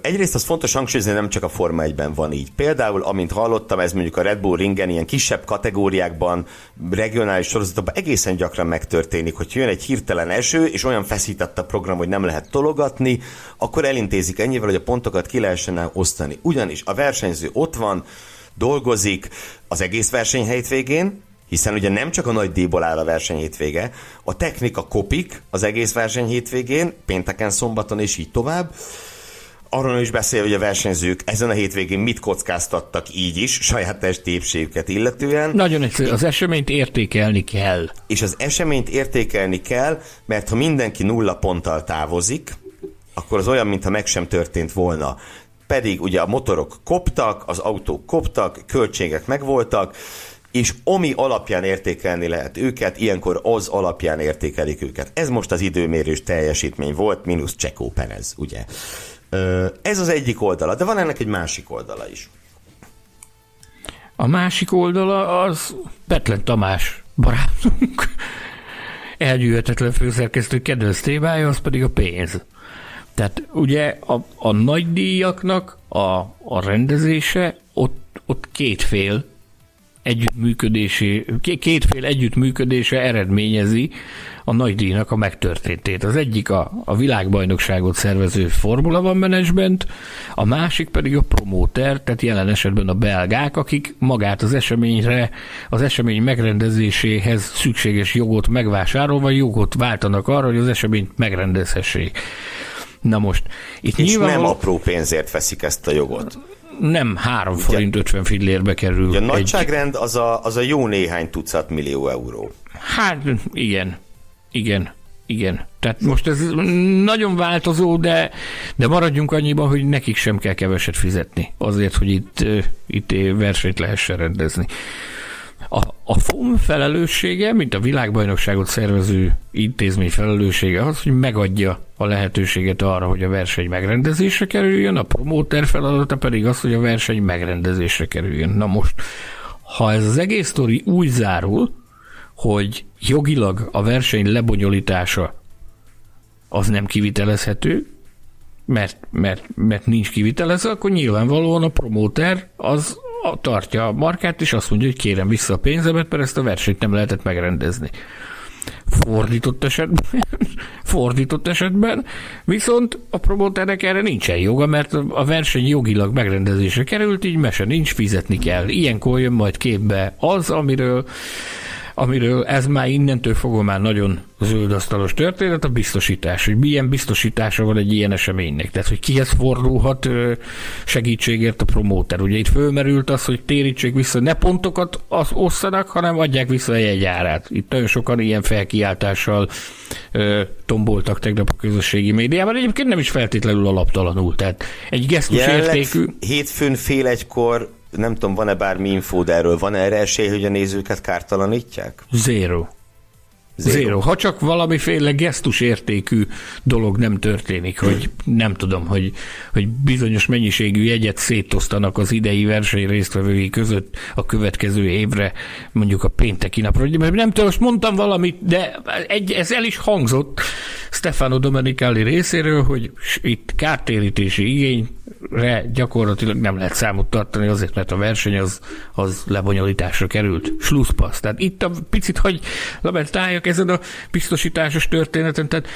Egyrészt az fontos hangsúlyozni, nem csak a Forma egyben van így. Például, amint hallottam, ez mondjuk a Red Bull ringen, ilyen kisebb kategóriákban, regionális sorozatokban egészen gyakran megtörténik, hogy jön egy hirtelen eső, és olyan feszített a program, hogy nem lehet tologatni, akkor elintézik ennyivel, hogy a pontokat ki lehessen osztani. Ugyanis a versenyző ott van, dolgozik az egész verseny hétvégén, hiszen ugye nem csak a nagy díjból áll a verseny hétvége, a technika kopik az egész verseny hétvégén, pénteken, szombaton és így tovább. Arról is beszél, hogy a versenyzők ezen a hétvégén mit kockáztattak így is, saját testi épségüket illetően. Nagyon egyszerű, az eseményt értékelni kell. És az eseményt értékelni kell, mert ha mindenki nulla ponttal távozik, akkor az olyan, mintha meg sem történt volna. Pedig ugye a motorok koptak, az autók koptak, költségek megvoltak, és ami alapján értékelni lehet őket, ilyenkor az alapján értékelik őket. Ez most az időmérős teljesítmény volt, mínusz Checo Perez, ugye? Ez az egyik oldala, de van ennek egy másik oldala is. A másik oldala az Petlen Tamás barátunk, elgyűjtetlen főszerkesztő kedvenc témája, az pedig a pénz. Tehát ugye a, a nagy díjaknak a, a rendezése, ott, ott két fél együttműködésé, kétfél együttműködése eredményezi a nagydíjnak a megtörténtét. Az egyik a, a világbajnokságot szervező Formula One Management, a másik pedig a promóter, tehát jelen esetben a belgák, akik magát az eseményre, az esemény megrendezéséhez szükséges jogot megvásárolva, jogot váltanak arra, hogy az eseményt megrendezhessék. Na most, itt és nem apró pénzért veszik ezt a jogot. Nem, három ugye, forint ötven fillérbe kerül. A nagyságrend az a, az a jó néhány tucat millió euró. Hát igen, igen, igen. Tehát most ez nagyon változó, de, de maradjunk annyiban, hogy nekik sem kell keveset fizetni azért, hogy itt, itt versenyt lehessen rendezni. A, a FOM felelőssége, mint a világbajnokságot szervező intézmény felelőssége az, hogy megadja a lehetőséget arra, hogy a verseny megrendezésre kerüljön, a promóter feladata pedig az, hogy a verseny megrendezésre kerüljön. Na most, ha ez az egész sztori úgy zárul, hogy jogilag a verseny lebonyolítása az nem kivitelezhető, mert, mert, mert nincs kivitelezve, akkor nyilvánvalóan a promóter az A, tartja a markát, és azt mondja, hogy kérem vissza a pénzemet, mert ezt a versenyt nem lehetett megrendezni. Fordított esetben, fordított esetben, viszont a promóternek erre nincsen joga, mert a verseny jogilag megrendezésre került, így mese nincs, fizetni kell. Ilyenkor jön majd képbe az, amiről, amiről ez már innentől fogva már nagyon zöldasztalos történet, a biztosítás, hogy milyen biztosítása van egy ilyen eseménynek. Tehát, hogy kihez fordulhat segítségért a promóter. Ugye itt fölmerült az, hogy térítsék vissza, ne pontokat az osszanak, hanem adják vissza a jegyárát. Itt nagyon sokan ilyen felkiáltással ö, tomboltak tegnap a közösségi médiában, egyébként nem is feltétlenül alaptalanul. Tehát egy gesztus értékű... hétfőn fél egykor nem tudom, van-e bármi infó, de erről van erre esély, hogy a nézőket kártalanítják? Zero. Zero. Zero. Ha csak valamiféle gesztusértékű dolog nem történik, hogy nem tudom, hogy, hogy bizonyos mennyiségű jegyet szétosztanak az idei verseny résztvevői között a következő évre, mondjuk a pénteki napra. Nem tudom, most mondtam valamit, de egy, ez el is hangzott Stefano Domenicali részéről, hogy itt kártérítési igényre gyakorlatilag nem lehet számot tartani, azért, mert a verseny az, az lebonyolításra került. Schlusspassz. Tehát itt a picit, hogy lamentáljak ezen a biztosításos történeten, tehát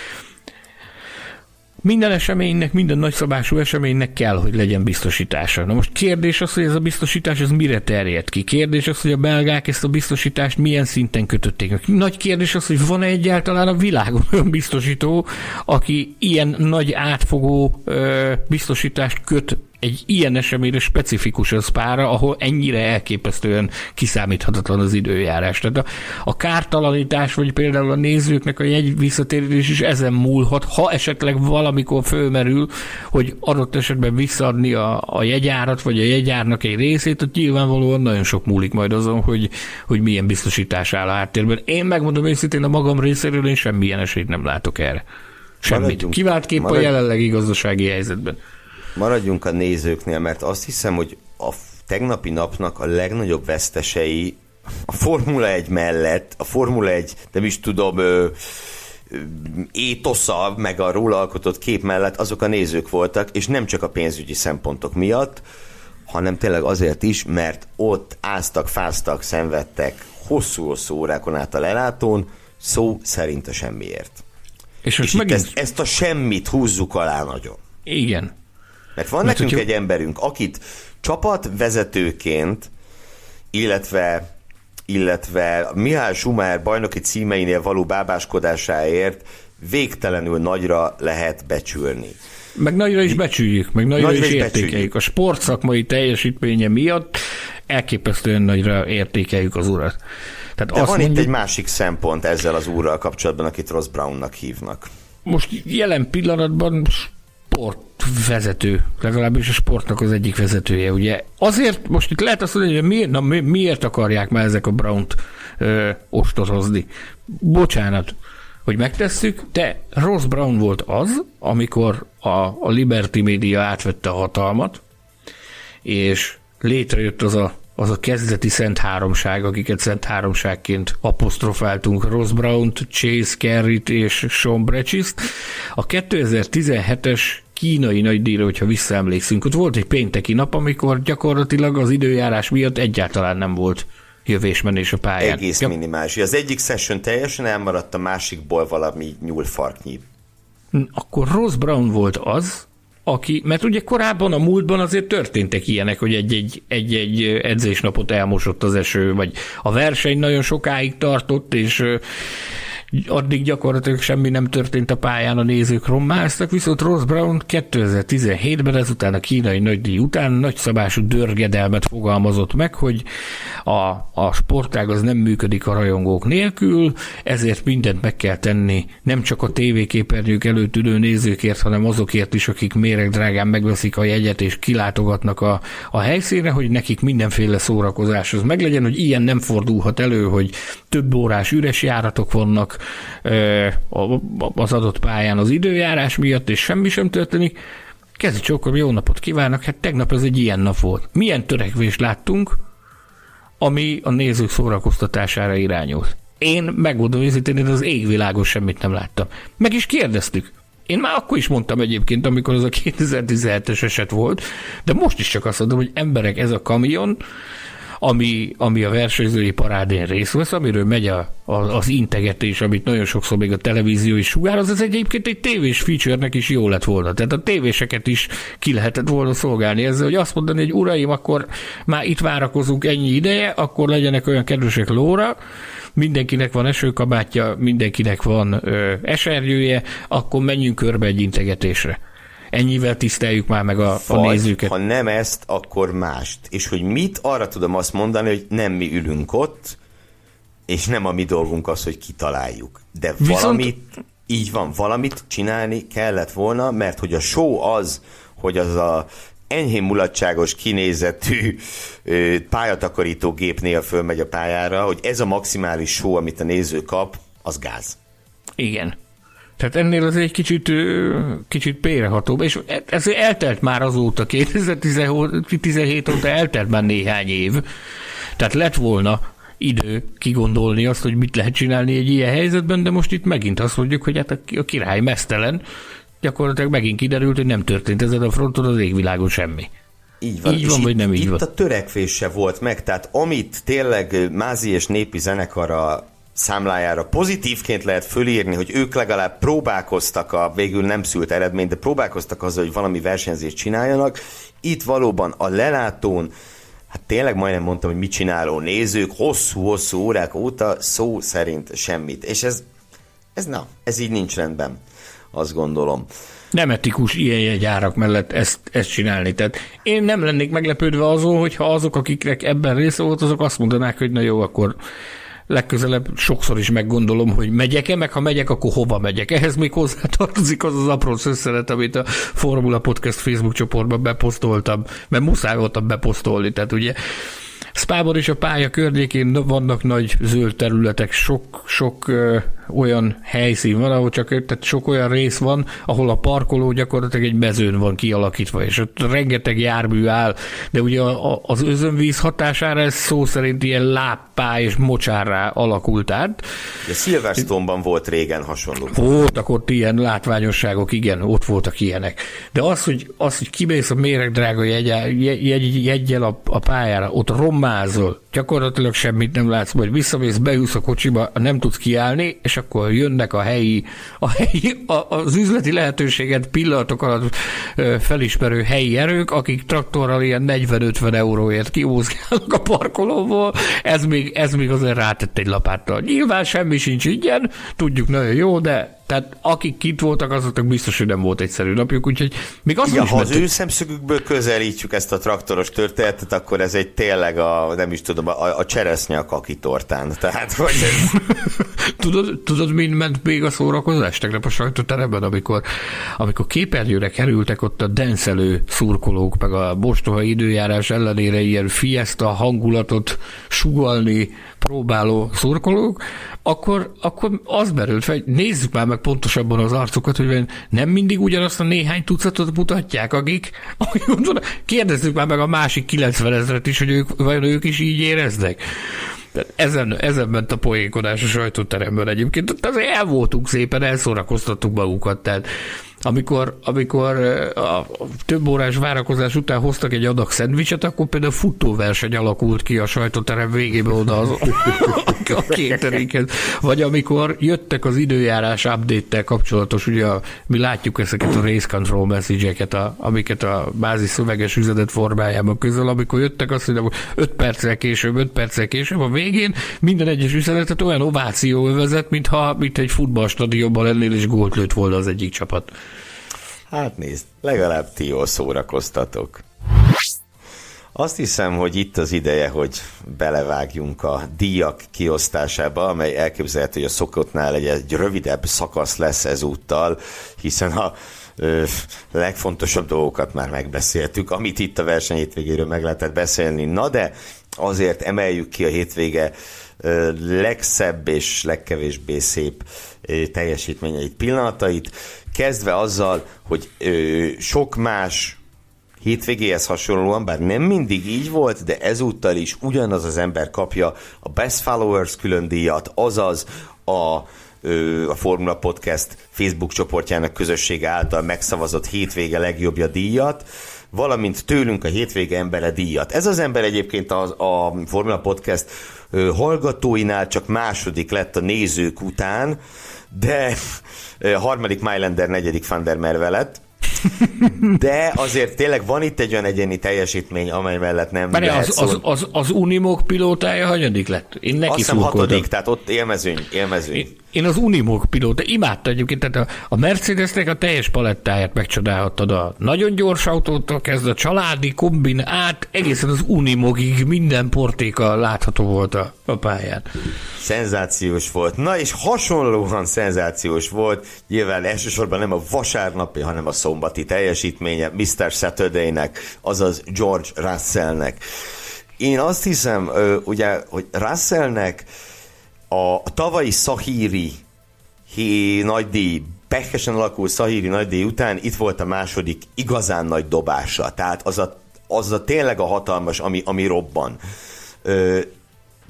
minden eseménynek, minden nagyszabású eseménynek kell, hogy legyen biztosítása. Na most kérdés az, hogy ez a biztosítás ez mire terjed ki. Kérdés az, hogy a belgák ezt a biztosítást milyen szinten kötötték. Nagy kérdés az, hogy van-e egyáltalán a világon olyan biztosító, aki ilyen nagy átfogó ö, biztosítást köt egy ilyen eseményre, specifikus az pára, ahol ennyire elképesztően kiszámíthatatlan az időjárás. Tehát a, a kártalanítás, vagy például a nézőknek a jegy visszatérítés is ezen múlhat, ha esetleg valamikor fölmerül, hogy adott esetben visszaadni a, a jegyárat, vagy a jegyárnak egy részét, ott nyilvánvalóan nagyon sok múlik majd azon, hogy, hogy milyen biztosítás áll a háttérben. Én megmondom őszintén a magam részéről, én semmilyen esélyt nem látok erre. Semmit. Kivált kép a jelenlegi gazdasági helyzetben. Maradjunk a nézőknél, mert azt hiszem, hogy a tegnapi napnak a legnagyobb vesztesei a Formula egy mellett, a Formula egy, nem is tudom, étosza, meg a róla alkotott kép mellett azok a nézők voltak, és nem csak a pénzügyi szempontok miatt, hanem tényleg azért is, mert ott áztak, fáztak, szenvedtek hosszú-hosszú órákon át a lelátón, szó szerint a semmiért. És, és megint... ezt, ezt a semmit húzzuk alá nagyon. Igen. Mert van Mert nekünk egy jó emberünk, akit csapatvezetőként, illetve, illetve Michael Schumacher bajnoki címeinél való bábáskodásáért végtelenül nagyra lehet becsülni. Meg nagyra is becsüljük, meg nagyra, nagyra is, is értékeljük. Becsüljük. A sportszakmai teljesítménye miatt elképesztően nagyra értékeljük az urat. Tehát De azt van mondjuk... itt egy másik szempont ezzel az úrral kapcsolatban, akit Ross Brawnnak hívnak. Most jelen pillanatban... sportvezető, legalábbis a sportnak az egyik vezetője, ugye. Azért most itt lehet azt mondani, hogy miért, na, mi, miért akarják már ezek a Brownt ö, ostorozni. Bocsánat, hogy megtesszük, de Ross Brawn volt az, amikor a, a Liberty Media átvette a hatalmat, és létrejött az a, az a kezdeti Szent Háromság, akiket Szent Háromságként apostrofáltunk, Ross Brownt, Chase Carey-t és Sean Bratches-t. A kétezer-tizenhetes kínai nagydíjra, hogyha visszaemlékszünk, ott volt egy pénteki nap, amikor gyakorlatilag az időjárás miatt egyáltalán nem volt jövésmenés a pályán. Egész ja. minimális. Az egyik session teljesen elmaradt, a másikból valami nyúlfarknyi. Akkor Ross Brawn volt az, aki, mert ugye korábban, a múltban azért történtek ilyenek, hogy egy-egy, egy-egy edzésnapot elmosott az eső, vagy a verseny nagyon sokáig tartott, és addig gyakorlatilag semmi nem történt a pályán, a nézők rommáztak, viszont Ross Brawn kétezer-tizenhétben, ezután a kínai nagydíj után nagyszabású dörgedelmet fogalmazott meg, hogy a, a sportág az nem működik a rajongók nélkül, ezért mindent meg kell tenni, nem csak a tévéképernyők előtt ülő nézőkért, hanem azokért is, akik méregdrágán megveszik a jegyet és kilátogatnak a, a helyszínre, hogy nekik mindenféle szórakozáshoz meglegyen, hogy ilyen nem fordulhat elő, hogy több órás üres járatok vannak az adott pályán az időjárás miatt, és semmi sem történik. Kezdjük akkor, jó napot kívánok, hát tegnap ez egy ilyen nap volt. Milyen törekvést láttunk, ami a nézők szórakoztatására irányult? Én megmondom őszintén, én az égvilágon semmit nem láttam. Meg is kérdeztük. Én már akkor is mondtam egyébként, amikor az a kétezer-tizenhetes eset volt, de most is csak azt mondom, hogy emberek, ez a kamion, Ami, ami a versenyzői parádén részt vesz, amiről megy a, a, az integetés, amit nagyon sokszor még a televízió is sugároz, ez egyébként egy tévés feature-nek is jó lett volna. Tehát a tévéseket is ki lehetett volna szolgálni ezzel, hogy azt mondani, hogy uraim, akkor már itt várakozunk ennyi ideje, akkor legyenek olyan kedvesek lóra, mindenkinek van esőkabátja, mindenkinek van ö, esernyője, akkor menjünk körbe egy integetésre. Ennyivel tiszteljük már meg a, a nézőket. Ha nem ezt, akkor mást. És hogy mit, arra tudom azt mondani, hogy nem mi ülünk ott, és nem a mi dolgunk az, hogy kitaláljuk. De Viszont... valamit, így van, valamit csinálni kellett volna, mert hogy a show az, hogy az a enyhén mulatságos kinézetű pályatakarító gépnél fölmegy a pályára, hogy ez a maximális show, amit a néző kap, az gáz. Igen. Tehát ennél az egy kicsit, kicsit pérehatóbb, és ez eltelt már azóta, kétezer-tizenhét óta eltelt már néhány év, tehát lett volna idő kigondolni azt, hogy mit lehet csinálni egy ilyen helyzetben, de most itt megint azt mondjuk, hogy hát a király meztelen, gyakorlatilag megint kiderült, hogy nem történt ezen a fronton az égvilágon semmi. Így van, így van, vagy itt, nem így itt van. A törekvés se volt meg, tehát amit tényleg Masi és népi zenekara számlájára pozitívként lehet fölírni, hogy ők legalább próbálkoztak, a végül nem szült eredmény, de próbálkoztak azzal, hogy valami versenyzést csináljanak. Itt valóban a lelátón, hát tényleg majdnem mondtam, hogy mit csináló nézők hosszú-hosszú órák óta szó szerint semmit. És ez, ez na, ez így nincs rendben, azt gondolom. Nem etikus ilyen jegyárak mellett ezt, ezt csinálni. Tehát én nem lennék meglepődve azon, hogyha azok, akiknek ebben része volt, azok azt mondanák, hogy na jó, akkor legközelebb sokszor is meggondolom, hogy megyek-e, meg ha megyek, akkor hova megyek. Ehhez még hozzátartozik az az apró szösszenet, amit a Formula Podcast Facebook csoportban beposztoltam, mert muszáj voltam beposztolni, tehát ugye Spában is a pálya környékén vannak nagy zöld területek, sok, sok ö, olyan helyszín van, ahol csak tehát sok olyan rész van, ahol a parkoló gyakorlatilag egy mezőn van kialakítva, és ott rengeteg jármű áll, de ugye a, a, az özönvíz hatására ez szó szerint ilyen láppá és mocsárrá alakult át. De Silverstone-ban volt régen hasonló. Voltak ott ilyen látványosságok, igen, ott voltak ilyenek. De az, hogy, az, hogy kimész a méregdrága jegyel, jegy, jegyel a, a pályára, ott rom mázol, gyakorlatilag semmit nem látsz, majd visszamész, beülsz a kocsiba, nem tudsz kiállni, és akkor jönnek a helyi, a helyi a, az üzleti lehetőséget pillanatok alatt felismerő helyi erők, akik traktorral ilyen negyven-ötven euróért kihúzgálnak a parkolóból, ez még, ez még azért rátett egy lapáttal. Nyilván semmi sincs ingyen, tudjuk nagyon jó, de tehát akik kint voltak, azoknak biztos, hogy nem volt egyszerű napjuk, úgyhogy még azt ja, is... Ha mentük. Az ő szemszögükből közelítjük ezt a traktoros történetet, akkor ez egy tényleg a, nem is tudom, a, a cseresznye a kakitortán. Tehát, hogy ez... tudod, tudod, mind ment még a szórakozás tegnap a sajtóteremben, amikor, amikor képernyőre kerültek ott a denszelő szurkolók, meg a mostoha időjárás ellenére ilyen fiesta hangulatot sugallni próbáló szurkolók, akkor, akkor az merült fel, nézzük már meg pontosabban az arcukat, hogy nem mindig ugyanazt a néhány tucatot mutatják, akik, ahogy mondanak, kérdezzük már meg a másik kilencvenezret is, hogy ők, vajon ők is így éreznek. Ezen, ezen ment a poénkodás a sajtóteremben egyébként. Tehát azért el voltunk szépen, elszórakoztattuk magunkat, tehát amikor, amikor a több órás várakozás után hoztak egy adag szendvicset, akkor például futtóverseny alakult ki a sajtóterem végébe oda az, a kéterékhez. Vagy amikor jöttek az időjárás update-tel kapcsolatos, ugye a, mi látjuk ezeket a race control message-eket, a, amiket a bázis szöveges üzenet formájában közül, amikor jöttek azt, hogy öt perccel később, öt perccel később, a végén minden egyes üzenetet olyan ováció övezet, mintha mint egy futballstadionban lennél, és gólt lőtt volna az egyik csapat. Hát nézd, legalább ti jól szórakoztatok. Azt hiszem, hogy itt az ideje, hogy belevágjunk a díjak kiosztásába, amely elképzelhető, hogy a szokottnál egy, egy rövidebb szakasz lesz ezúttal, hiszen a ö, legfontosabb dolgokat már megbeszéltük, amit itt a verseny hétvégéről meg lehetett beszélni. Na de azért emeljük ki a hétvége ö, legszebb és legkevésbé szép ö, teljesítményeit, pillanatait, kezdve azzal, hogy ö, sok más hétvégéhez hasonlóan, bár nem mindig így volt, de ezúttal is ugyanaz az ember kapja a Best Followers külön díjat, azaz a, ö, a Formula Podcast Facebook csoportjának közössége által megszavazott hétvége legjobbja díjat, valamint tőlünk a hétvége embere díjat. Ez az ember egyébként a, a Formula Podcast ö, hallgatóinál csak második lett a nézők után, de ö, harmadik Mailander, negyedik van der Merwe lett. De azért tényleg van itt egy olyan egyéni teljesítmény, amely mellett nem Bár lehet az, szó. Az, az, az Unimog pilótája hanyadik lett? Én neki Azt szurkoltam. hatodik, tehát ott élmezőny. élmezőny. Én, én az Unimog pilóta, imádtam egyébként, tehát a, a Mercedesnek a teljes palettáját megcsodálhattad, a nagyon gyors autótól kezdve a családi kombin át, egészen az Unimogig minden portéka látható volt a, a pályán. Szenzációs volt. Na és hasonlóan szenzációs volt, nyilván elsősorban nem a vasárnapi, hanem a szombat teljesítménye miszter Saturday-nek, azaz George Russellnek. Én azt hiszem, ugye, hogy Russellnek a tavalyi Szahíri nagydíj, pehkesen alakult Szahíri nagydíj után itt volt a második igazán nagy dobása, tehát az a, az a tényleg a hatalmas, ami, ami robban.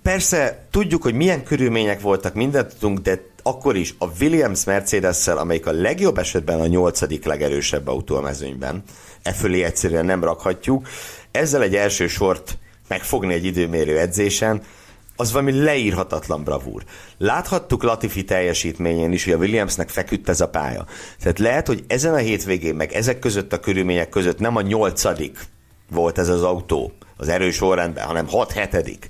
Persze tudjuk, hogy milyen körülmények voltak, mindent tudunk, de akkor is a Williams Mercedes-szel, amelyik a legjobb esetben a nyolcadik legerősebb autó a mezőnyben, e fölé egyszerűen nem rakhatjuk, ezzel egy első sort megfogni egy időmérő edzésen, az valami leírhatatlan bravúr. Láthattuk Latifi teljesítményén is, hogy a Williamsnek feküdt ez a pálya. Tehát lehet, hogy ezen a hétvégén, meg ezek között a körülmények között nem a nyolcadik volt ez az autó az erős sorrendben, hanem hat-hetedik.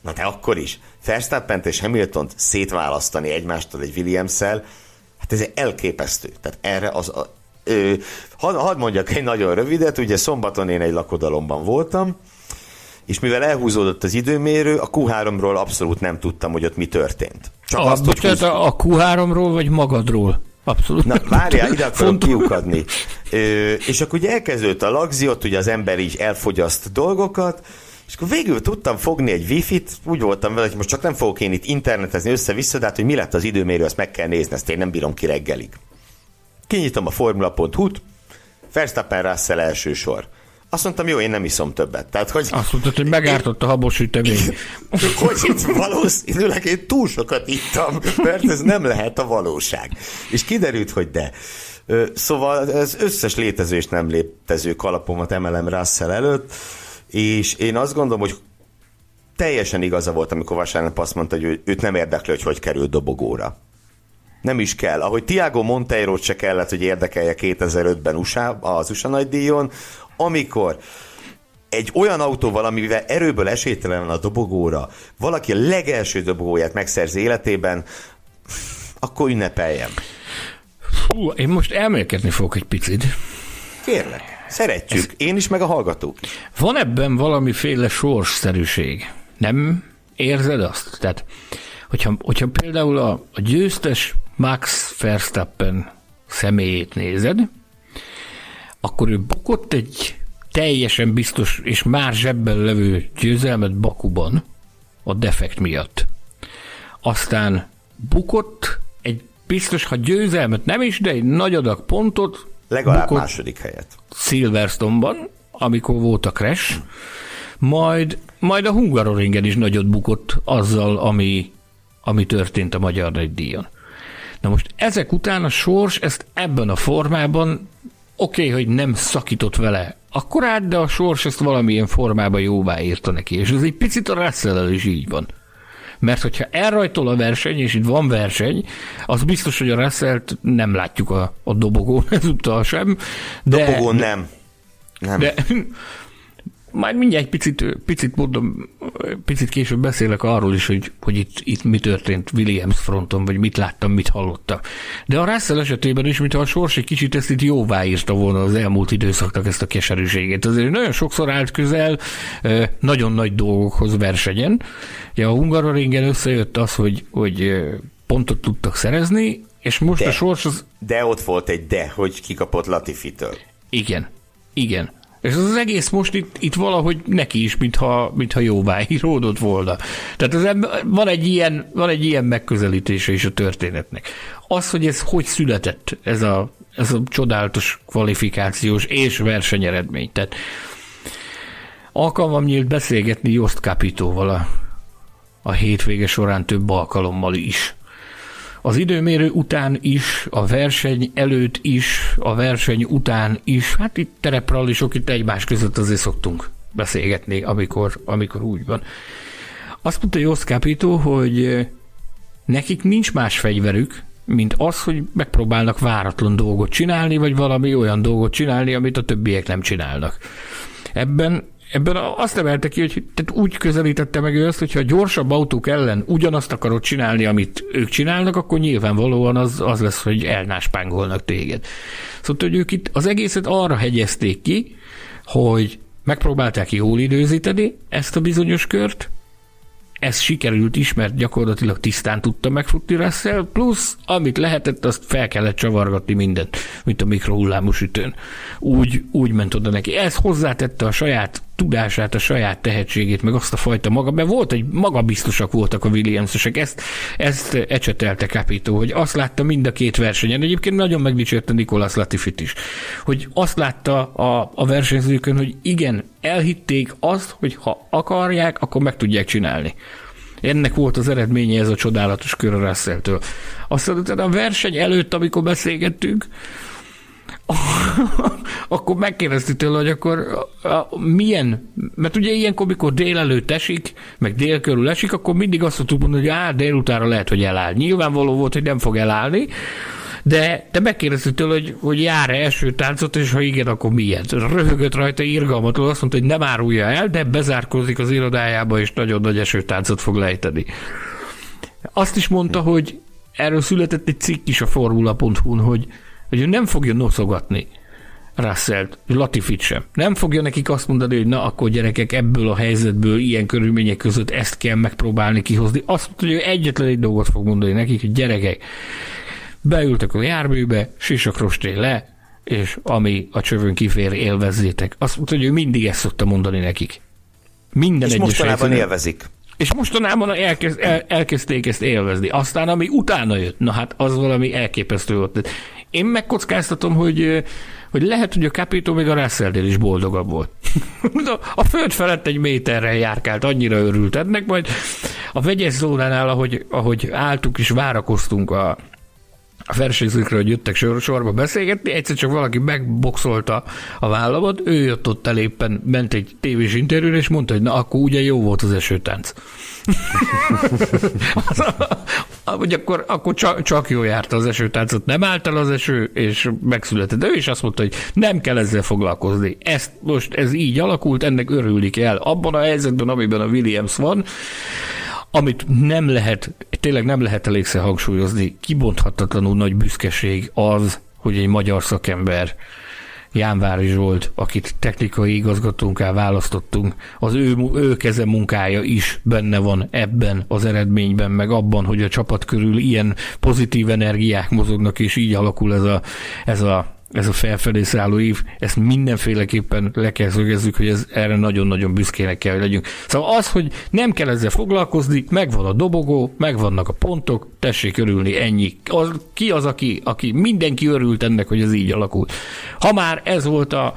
Na de akkor is Verstappent és Hamiltont szétválasztani egymástól egy Williams-szel, hát ez elképesztő. Tehát erre az... A, ö, had, hadd mondjak egy nagyon rövidet, ugye szombaton én egy lakodalomban voltam, és mivel elhúzódott az időmérő, a kú háromról abszolút nem tudtam, hogy ott mi történt. Csak a, azt, bocsánat, húz... a kú háromról vagy magadról? Abszolút. Na, várjál, ide akarok kiukadni. Ö, és akkor ugye elkezdődött a lagziot, ugye az ember így elfogyaszt dolgokat, és akkor végül tudtam fogni egy wifit, úgy voltam vele, hogy most csak nem fogok én itt internetezni össze-vissza, de hát, hogy mi lett az időmérő, azt meg kell nézni, ezt én nem bírom ki reggelig. Kinyitom a formula pont hú-t, Verstappen Russell első sor. Azt mondtam, jó, én nem iszom többet. Tehát, hogy azt mondtad, hogy megártott a habos sütemény. Hogy itt valószínűleg én túl sokat ittam, mert ez nem lehet a valóság. És kiderült, hogy de. Szóval az összes létező és nem létező kalapomat emelem Russell előtt, és én azt gondolom, hogy teljesen igaza volt, amikor vasárnap azt mondta, hogy őt nem érdekli, hogy hogy került dobogóra. Nem is kell. Ahogy Tiago Monteiro se kellett, hogy érdekelje kétezer-ötben az u es á nagydíjon, amikor egy olyan autóval, amivel erőből esélytelen a dobogóra, valaki a legelső dobogóját megszerzi életében, akkor ünnepeljem. Hú, én most elmélkedni fogok egy picit. Kérlek. Szeretjük. Ez... Én is, meg a hallgatók. Van ebben valamiféle sorsszerűség? Nem érzed azt? Tehát, hogyha, hogyha például a, a győztes Max Verstappen személyét nézed, akkor ő bukott egy teljesen biztos és már zsebben levő győzelmet Bakuban a defekt miatt. Aztán bukott egy biztos, ha győzelmet nem is, de egy nagy adag pontot, legalább második helyet. Silverstone-ban, amikor volt a crash, majd, majd a Hungaroringen is nagyot bukott azzal, ami, ami történt a magyar nagydíjon. Na most ezek után a sors ezt ebben a formában oké, okay, hogy nem szakított vele akkor át, de a sors ezt valamilyen formában jóvá írta neki, és ez egy picit a Russell-el is így van. Mert hogyha elrajtol a verseny, és itt van verseny, az biztos, hogy a Russellt nem látjuk a, a dobogón ezúttal sem. De, dobogón nem. nem. De, majd mindjárt egy picit, picit, mondom, picit később beszélek arról is, hogy, hogy itt, itt mi történt Williams fronton, vagy mit láttam, mit hallottam. De a Russell esetében is, mintha a sors egy kicsit ezt itt jóvá írta volna az elmúlt időszaknak ezt a keserűséget. Azért nagyon sokszor állt közel nagyon nagy dolgokhoz versenyen. Ja, a Hungaroringen összejött az, hogy, hogy pontot tudtak szerezni, és most de, a sors az... De ott volt egy de, hogy kikapott Latifitől. Igen, igen. És az, az egész most itt, itt valahogy neki is, mintha, mintha jóvá íródott volna. Tehát az ember, van, egy ilyen, van egy ilyen megközelítése is a történetnek. Az, hogy ez hogy született, ez a, ez a csodálatos kvalifikációs és versenyeredmény. Tehát alkalmam nyílt beszélgetni Jost Capitóval a, a hétvége során több alkalommal is. Az időmérő után is, a verseny előtt is, a verseny után is, hát itt tereprallisok, itt egymás között azért szoktunk beszélgetni, amikor, amikor úgy van. Azt mondta Jost Capito, hogy nekik nincs más fegyverük, mint az, hogy megpróbálnak váratlan dolgot csinálni, vagy valami olyan dolgot csinálni, amit a többiek nem csinálnak. Ebben Ebben azt emelte ki, hogy tehát úgy közelítette meg ő azt, hogyha a gyorsabb autók ellen ugyanazt akarod csinálni, amit ők csinálnak, akkor nyilvánvalóan az, az lesz, hogy elnáspángolnak téged. Szóval, hogy ők itt az egészet arra hegyezték ki, hogy megpróbálták jól időzíteni ezt a bizonyos kört, ez sikerült is, mert gyakorlatilag tisztán tudta megfutni Russell, plusz amit lehetett, azt fel kellett csavargatni mindent, mint a mikrohullámos ütőn. Úgy, úgy ment oda neki. Ez hozzátette a saját tudását, a saját tehetségét, meg azt a fajta maga, mert volt egy magabiztosak voltak a Williamsesek, ezt, ezt ecsetelte Capito, hogy azt látta mind a két versenyen, egyébként nagyon megdicsérte Nicholas Latifit is, hogy azt látta a, a versenyzőkön, hogy igen, elhitték azt, hogy ha akarják, akkor meg tudják csinálni. Ennek volt az eredménye ez a csodálatos kör a Russell-től. Aztán utána a verseny előtt, amikor beszélgettünk, akkor megkérdezti tőle, hogy akkor a, a, milyen, mert ugye ilyenkor, mikor délelőtt esik, meg dél körül esik, akkor mindig azt tudtuk mondani, hogy á, délutánra lehet, hogy eláll. Nyilvánvaló volt, hogy nem fog elállni, de, de megkérdezti tőle, hogy, hogy jár-e esőtáncot, és ha igen, akkor milyen. Röhögött rajta irgalmatlanul, azt mondta, hogy nem árulja el, de bezárkózik az irodájába, és nagyon nagy esőtáncot fog lejteni. Azt is mondta, hogy erről született egy cikk is a formula pont hu-n, hogy hogy ő nem fogja noszogatni Russellt, Latifit sem. Nem fogja nekik azt mondani, hogy na akkor gyerekek, ebből a helyzetből, ilyen körülmények között ezt kell megpróbálni kihozni. Azt mondta, hogy ő egyetlen egy dolgot fog mondani nekik, hogy gyerekek, beültök a járműbe, sisakrosté le, és ami a csövön kifér, élvezzétek. Azt mondta, hogy ő mindig ezt szokta mondani nekik. Minden és mostanában élvezik. És mostanában elkezd, el, elkezdték ezt élvezni. Aztán, ami utána jött, na hát az valami elképesztő volt. Én megkockáztatom, hogy, hogy lehet, hogy a Capito még a Russell-nél is boldogabb volt. A föld felett egy méterrel járkált, annyira örült ennek, majd a vegyes zónánál, ahogy, ahogy álltuk és várakoztunk a, a versenyzőkről, hogy jöttek sor, sorba beszélgetni, egyszer csak valaki megboxolta a vállamat, ő jött ott el éppen, ment egy tévés interjúra, és mondta, hogy na, akkor ugye jó volt az esőtánc. Hogy akkor, akkor csak, csak jó járta az esőtáncot, nem állt el az eső, és megszületett. De ő is azt mondta, hogy nem kell ezzel foglalkozni. Ezt most ez így alakult, ennek örülik el. Abban a helyzetben, amiben a Williams van, amit nem lehet, tényleg nem lehet elégszer hangsúlyozni, kibonthatatlanul nagy büszkeség az, hogy egy magyar szakember, Jánvári Zsolt, akit technikai igazgatónká választottunk, az ő, ő keze munkája is benne van ebben az eredményben, meg abban, hogy a csapat körül ilyen pozitív energiák mozognak, és így alakul ez a, ez a, ez a felfelé szálló év. Ezt mindenféleképpen le kell szögezzük, hogy ez, erre nagyon-nagyon büszkének kell, hogy legyünk. Szóval az, hogy nem kell ezzel foglalkozni, megvan a dobogó, megvannak a pontok, tessék örülni, ennyi. Az, ki az, aki, aki mindenki örült ennek, hogy ez így alakult. Ha már ez volt a,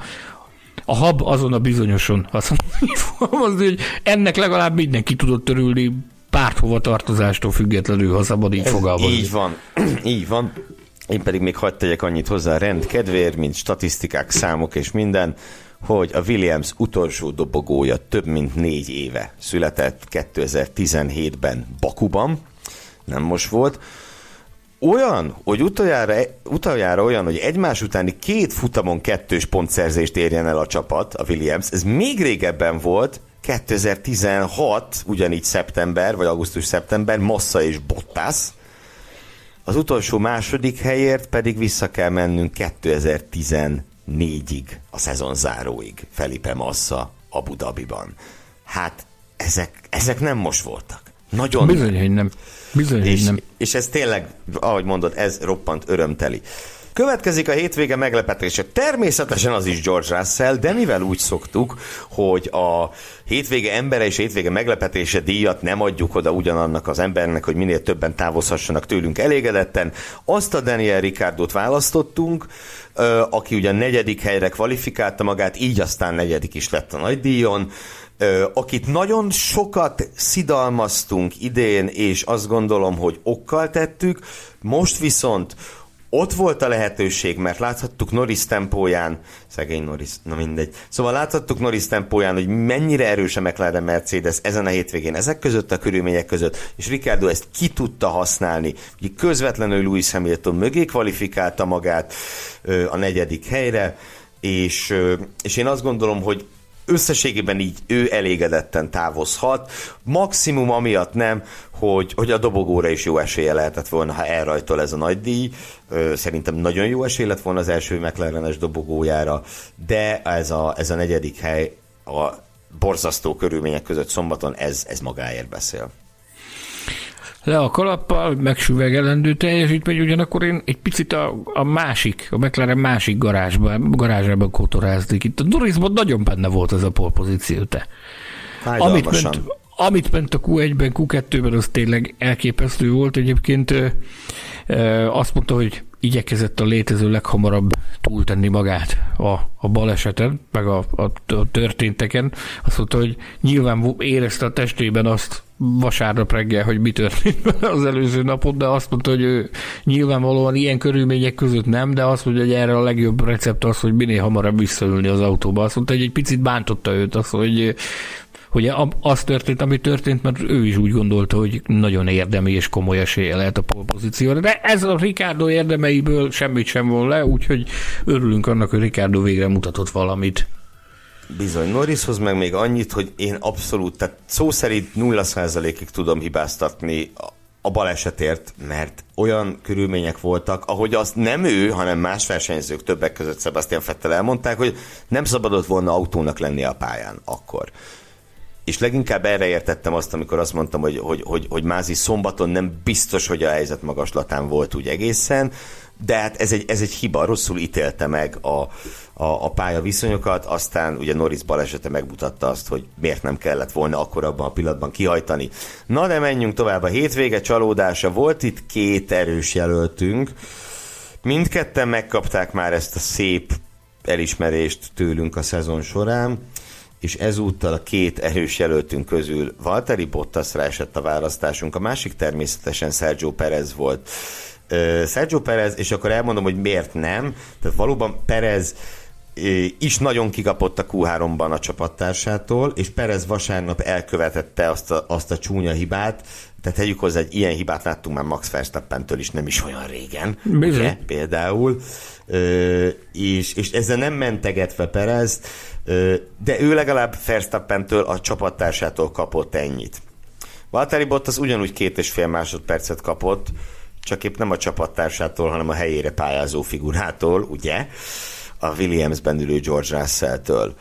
a hab azon a bizonyoson, azt mondom, hogy ennek legalább mindenki tudott örülni, párthovatartozástól függetlenül, ha szabad így fogalmazni. Így van, így van. Én pedig még hadd tegyek annyit hozzá a rend kedvéért, mint statisztikák, számok és minden, hogy a Williams utolsó dobogója több mint négy éve született kétezer-tizenhétben Bakuban, nem most volt. Olyan, hogy utoljára, utoljára olyan, hogy egymás utáni két futamon kettős pontszerzést érjen el a csapat, a Williams, ez még régebben volt, kétezer-tizenhat, ugyanígy szeptember, vagy augusztus-szeptember, Massa és Bottas. Az utolsó második helyért pedig vissza kell mennünk kétezer-tizennégyig, a szezon záróig, Felipe Massa Abu Dhabiban. Hát ezek, ezek nem most voltak. Nagyon bizony, hogy nem. Bizony, és, nem. És ez tényleg, ahogy mondod, ez roppant örömteli. Következik a hétvége meglepetése. Természetesen az is George Russell, de mivel úgy szoktuk, hogy a hétvége embere és a hétvége meglepetése díjat nem adjuk oda ugyanannak az embernek, hogy minél többen távozhassanak tőlünk elégedetten, azt a Daniel Ricciardót választottunk, aki ugye negyedik helyre kvalifikálta magát, így aztán negyedik is lett a nagydíjon, akit nagyon sokat szidalmaztunk idén, és azt gondolom, hogy okkal tettük, most viszont ott volt a lehetőség, mert láthattuk Norris tempóján, szegény Norris, na mindegy, szóval láthattuk Norris tempóján, hogy mennyire erős a McLaren Mercedes ezen a hétvégén, ezek között a körülmények között, és Ricciardo ezt ki tudta használni, ugye közvetlenül Lewis Hamilton mögé kvalifikálta magát a negyedik helyre, és, és én azt gondolom, hogy összességében így ő elégedetten távozhat, maximum amiatt nem, hogy, hogy a dobogóra is jó esélye lehetett volna, ha elrajtol ez a nagy díj. Szerintem nagyon jó esély lett volna az első McLaren-es dobogójára, de ez a, ez a negyedik hely a borzasztó körülmények között szombaton, ez, ez magáért beszél. Le a kalappal, megsüvegelendő teljesítmény, ugyanakkor én egy picit a, a másik, a McLaren másik garázsban, garázsában kótoráznék. Itt a Norrisban nagyon benne volt ez a polpozíció, te. Amit ment, amit ment a kú egyben, kú kettőben, az tényleg elképesztő volt. Egyébként azt mondta, hogy igyekezett a létező leghamarabb túltenni magát a, a baleseten, meg a, a, a történteken. Azt mondta, hogy nyilván érezte a testében azt vasárnap reggel, hogy mi történt az előző napon, de azt mondta, hogy ő nyilvánvalóan ilyen körülmények között nem, de azt mondja, hogy erre a legjobb recept az, hogy minél hamarabb visszaülni az autóba. Azt mondta, hogy egy picit bántotta őt az, hogy hogy az történt, ami történt, mert ő is úgy gondolta, hogy nagyon érdemi és komoly esélye lehet a polpozícióra, de ez a Ricciardo érdemeiből semmit sem von le, úgyhogy örülünk annak, hogy Ricciardo végre mutatott valamit. Bizony, Norrishoz meg még annyit, hogy én abszolút, tehát szó szerint nulla százalékig tudom hibáztatni a balesetért, mert olyan körülmények voltak, ahogy azt nem ő, hanem más versenyzők, többek között Sebastian Vettel elmondták, hogy nem szabadott volna autónak lenni a pályán akkor. És leginkább erre értettem azt, amikor azt mondtam, hogy, hogy, hogy, hogy Masi szombaton nem biztos, hogy a helyzet magaslatán volt úgy egészen, de hát ez egy, ez egy hiba, rosszul ítélte meg a, a, a pályaviszonyokat, aztán ugye Norris balesete megmutatta azt, hogy miért nem kellett volna akkor abban a pillanatban kihajtani. Na de menjünk tovább, a hétvége csalódása volt, itt két erős jelöltünk, mindketten megkapták már ezt a szép elismerést tőlünk a szezon során, és ezúttal a két erős jelöltünk közül Valtteri Bottasra esett a választásunk, a másik természetesen Sergio Perez volt. Sergio Perez, és akkor elmondom, hogy miért nem, tehát valóban Perez is nagyon kikapott a kú háromban a csapattársától, és Perez vasárnap elkövetette azt a, azt a csúnya hibát, tehát tegyük hozzá, egy ilyen hibát láttunk már Max Verstappentől is, nem is olyan régen, ugye, például, Ö, és, és ezzel nem mentegetve Perez, ö, de ő legalább Verstappentől, a csapattársától kapott ennyit. Valtteri Bottas ugyanúgy két és fél másodpercet kapott, csak épp nem a csapattársától, hanem a helyére pályázó figurától, ugye, a Williamsben ülő George Russell-től.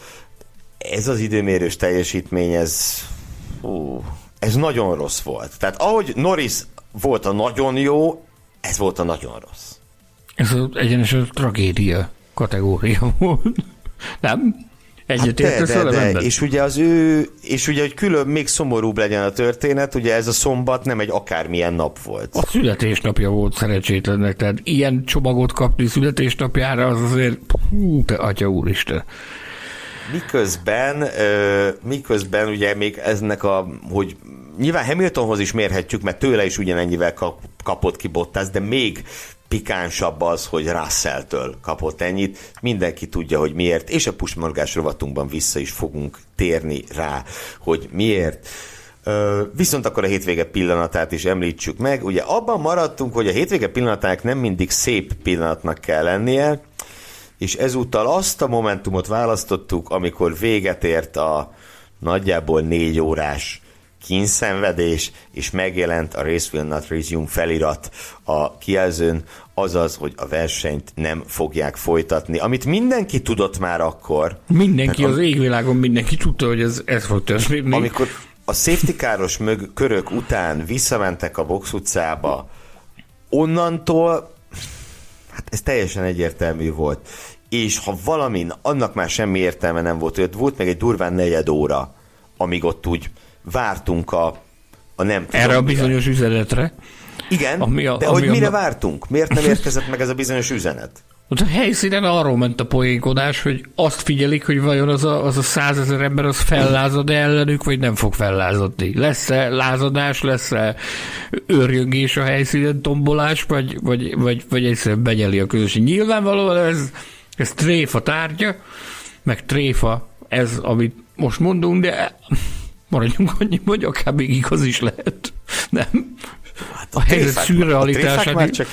Ez az időmérős teljesítmény, ez, hú, ez nagyon rossz volt. Tehát ahogy Norris volt a nagyon jó, ez volt a nagyon rossz. Ez az egyenesen tragédia kategória volt. Nem? Egyetértesz hát vele benned? És ugye az ő, és ugye, hogy külön még szomorúbb legyen a történet, ugye ez a szombat nem egy akármilyen nap volt. A születésnapja volt szerencsétlennek, tehát ilyen csomagot kapni születésnapjára, az azért, hú, te atya úristen. Miközben, miközben ugye még eznek a, hogy nyilván Hamiltonhoz is mérhetjük, mert tőle is ugyanennyivel kap, kapott ki Bottas, de még pikánsabb az, hogy Russell-től kapott ennyit. Mindenki tudja, hogy miért, és a pusmorgás rovatunkban vissza is fogunk térni rá, hogy miért. Viszont akkor a hétvége pillanatát is említsük meg. Ugye abban maradtunk, hogy a hétvége pillanatának nem mindig szép pillanatnak kell lennie, és ezúttal azt a momentumot választottuk, amikor véget ért a nagyjából négy órás kínszenvedés, és megjelent a Race Will Not Resume felirat a kijelzőn, azaz, hogy a versenyt nem fogják folytatni, amit mindenki tudott már akkor. Mindenki, az am- égvilágon mindenki tudta, hogy ez, ez fog történni. Amikor a safety car-os mög- körök után visszamentek a box utcába, onnantól hát ez teljesen egyértelmű volt. És ha valamin, annak már semmi értelme nem volt, hogy volt meg egy durván negyed óra, amíg ott úgy vártunk a, a nem tudom. Erre a bizonyos üzenetre. Igen, ami a, de ami hogy mire a... vártunk? Miért nem érkezett meg ez a bizonyos üzenet? Ott a helyszínen arról ment a poénkodás, hogy azt figyelik, hogy vajon az a, az a százezer ember az fellázad ellenük, vagy nem fog fellázadni. Lesz-e lázadás, lesz-e őrjöngés a helyszínen, tombolás, vagy, vagy, vagy, vagy egyszerűen benyeli a közösség. Nyilvánvalóan ez, ez tréfa tárgya, meg tréfa ez, amit most mondunk, de maradjunk annyi, hogy akár még igaz is lehet. Nem? Hát a, a helyzet szürrealitását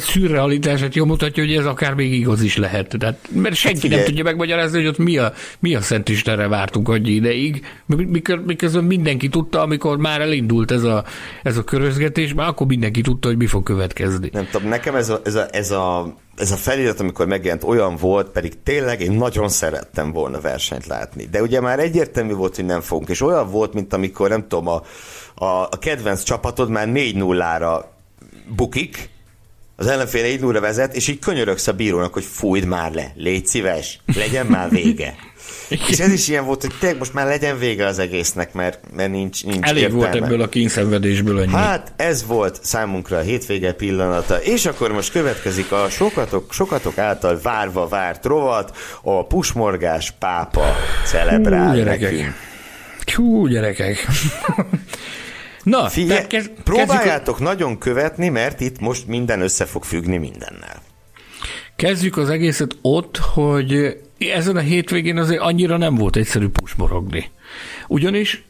szürrealitását jól mutatja, hogy ez akár még igaz is lehet. Tehát, mert senki hát nem tudja megmagyarázni, hogy ott mi a, mi a Szent Istenre vártunk annyi ideig, miközben mindenki tudta, amikor már elindult ez a, ez a körözgetés, már akkor mindenki tudta, hogy mi fog következni. Nem tudom, nekem ez a, ez a, ez a, ez a felirat, amikor megjelent, olyan volt, pedig tényleg én nagyon szerettem volna versenyt látni. De ugye már egyértelmű volt, hogy nem fogunk, és olyan volt, mint amikor nem tudom, a a kedvenc csapatod már négy nullára bukik, az ellenfél négy nullra vezet, és így könyörögsz a bírónak, hogy fújd már le, légy szíves, legyen már vége. És ez is ilyen volt, hogy tényleg most már legyen vége az egésznek, mert, mert nincs, nincs elég értelme. Volt ebből a kínszenvedésből ennyi. Hát ez volt számunkra a hétvége pillanata, és akkor most következik a sokatok, sokatok által várva várt rovat, a pusmorgás pápa celebrál nekünk. Hú, gyerekek! Na, Figye, kez, próbáljátok a... nagyon követni, mert itt most minden össze fog függni mindennel. Kezdjük az egészet ott, hogy ezen a hétvégén azért annyira nem volt egyszerű pusmorogni. Ugyanis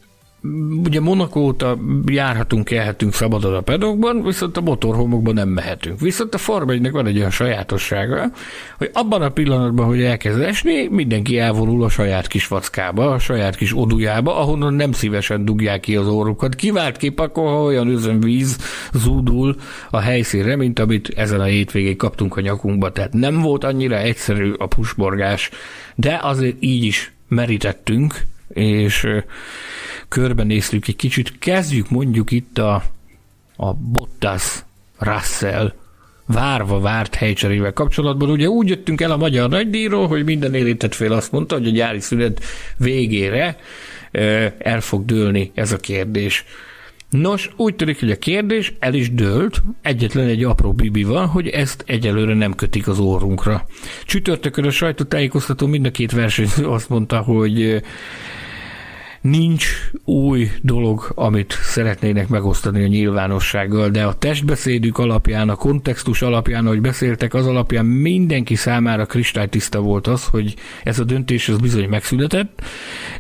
ugye Monaco óta járhatunk, élhetünk szabadon a pedokban, viszont a motorhomokban nem mehetünk. Viszont a Forma egynek van egy olyan sajátossága, hogy abban a pillanatban, hogy elkezd esni, mindenki elvonul a saját kis vackába, a saját kis odujába, ahonnan nem szívesen dugják ki az orrukat. Kiváltképp akkor, ha olyan özönvíz zúdul a helyszínre, mint amit ezen a hétvégén kaptunk a nyakunkba. Tehát nem volt annyira egyszerű a pusmorgás, de azért így is merítettünk, és körbenéztük egy kicsit. Kezdjük mondjuk itt a, a Bottas Russell várva várt helycserével kapcsolatban. Ugye úgy jöttünk el a magyar nagydíjról, hogy minden érintett fél azt mondta, hogy a nyári szünet végére el fog dőlni ez a kérdés. Nos, úgy tűnik, hogy a kérdés el is dőlt, egyetlen egy apró bibi van, hogy ezt egyelőre nem kötik az orrunkra. Csütörtökön a sajtótájékoztató mind a két versenyző azt mondta, hogy nincs új dolog, amit szeretnének megosztani a nyilvánossággal, de a testbeszédük alapján, a kontextus alapján, ahogy beszéltek, az alapján mindenki számára kristálytiszta volt az, hogy ez a döntés az bizony megszületett.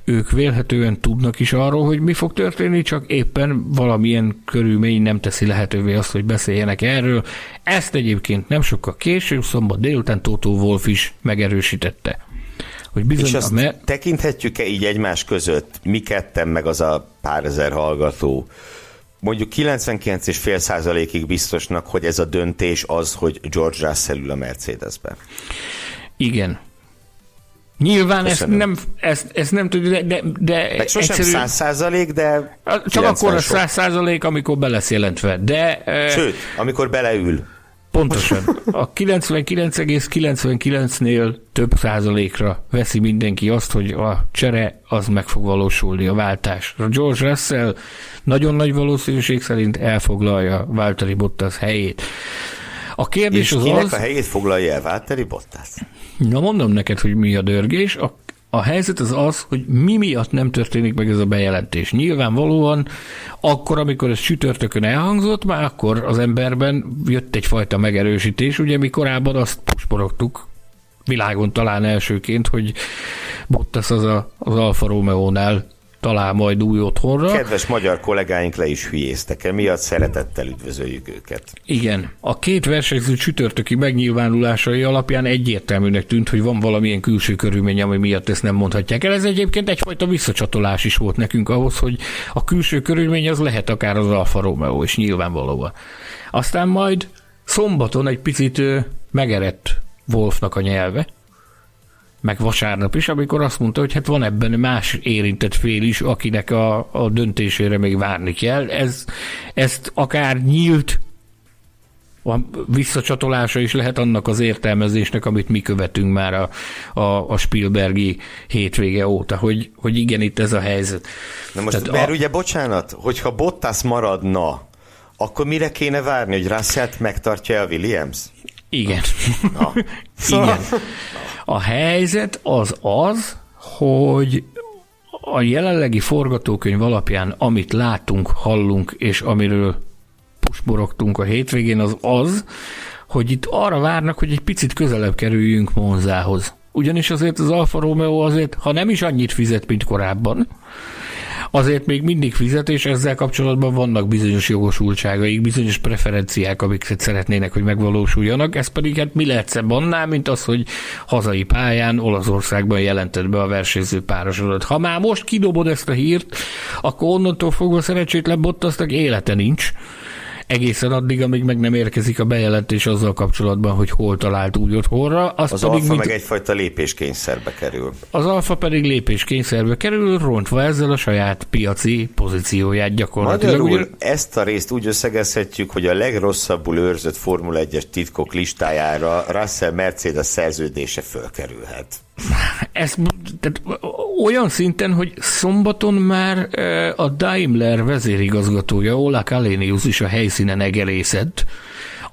Ők vélhetően tudnak is arról, hogy mi fog történni, csak éppen valamilyen körülmény nem teszi lehetővé azt, hogy beszéljenek erről. Ezt egyébként nem sokkal később, szombat délután Toto Wolff is megerősítette. Hogy bizony, és azt me- tekinthetjük-e így egymás között, mi ketten meg az a pár ezer hallgató, mondjuk kilencvenkilenc egész öt százalékig biztosnak, hogy ez a döntés az, hogy George Russell ül a Mercedesben. Igen. Nyilván ezt nem, ezt, ezt nem tudjuk, de... de, de sosem egyszerűen... száz százalék, de... Csak akkor a száz százalék, amikor be lesz jelentve, de... Sőt, amikor beleül. Pontosan. A kilencvenkilenc egész kilencvenkilencnél több százalékra veszi mindenki azt, hogy a csere az meg fog valósulni, a váltás. George Russell nagyon nagy valószínűség szerint elfoglalja Valtteri Bottas helyét. A kérdés és az kinek az... a helyét foglalja el Valtteri Bottas? Na, mondom neked, hogy mi a dörgés. A, A helyzet az az, hogy mi miatt nem történik meg ez a bejelentés. Nyilvánvalóan akkor, amikor ez csütörtökön elhangzott, már akkor az emberben jött egyfajta megerősítés, ugye mi korábban azt pusporogtuk, világon talán elsőként, hogy Bottas az a, az Alfa Romeo-nál talál majd új otthonra. Kedves magyar kollégáink le is hülyéztek, emiatt szeretettel üdvözöljük őket. Igen. A két versenyző csütörtöki megnyilvánulásai alapján egyértelműnek tűnt, hogy van valamilyen külső körülmény, ami miatt ezt nem mondhatják el. Ez egyébként egyfajta visszacsatolás is volt nekünk ahhoz, hogy a külső körülmény az lehet akár az Alfa Romeo, és nyilvánvalóan. Aztán majd szombaton egy picit megerett Wolffnak a nyelve, meg vasárnap is, amikor azt mondta, hogy hát van ebben más érintett fél is, akinek a, a döntésére még várni kell. Ez, ezt akár nyílt a visszacsatolása is lehet annak az értelmezésnek, amit mi követünk már a, a, a Spielbergi hétvége óta, hogy, hogy igen, itt ez a helyzet. Na most, tehát mert a... ugye, bocsánat, hogyha Bottas maradna, akkor mire kéne várni, hogy Russellt megtartja el Williams? Igen. Na. Szóval... igen. A helyzet az az, hogy a jelenlegi forgatókönyv alapján, amit látunk, hallunk, és amiről pusborogtunk a hétvégén, az az, hogy itt arra várnak, hogy egy picit közelebb kerüljünk Monzához. Ugyanis azért az Alfa Romeo azért, ha nem is annyit fizet, mint korábban, azért még mindig fizet, és ezzel kapcsolatban vannak bizonyos jogosultságaik, bizonyos preferenciák, amiket szeretnének, hogy megvalósuljanak, ez pedig hát mi lehet szebb annál, mint az, hogy hazai pályán, Olaszországban jelentett be a versenyző párosodat. Ha már most kidobod ezt a hírt, akkor onnantól fogva szerencsétlen Bottasnak élete nincs, egészen addig, amíg meg nem érkezik a bejelentés azzal kapcsolatban, hogy hol talált úgy otthonra. Azt az pedig Alfa mint... meg egyfajta lépéskényszerbe kerül. Az Alfa pedig lépéskényszerbe kerül, rontva ezzel a saját piaci pozícióját gyakorlatilag. Magyarul ugyan... ezt a részt úgy összegezhetjük, hogy a legrosszabbul őrzött Formula egyes titkok listájára Russell-Mercedes szerződése fölkerülhet. Ez tehát, olyan szinten, hogy szombaton már a Daimler vezérigazgatója, Ola Källenius is a helyszínen egerészett,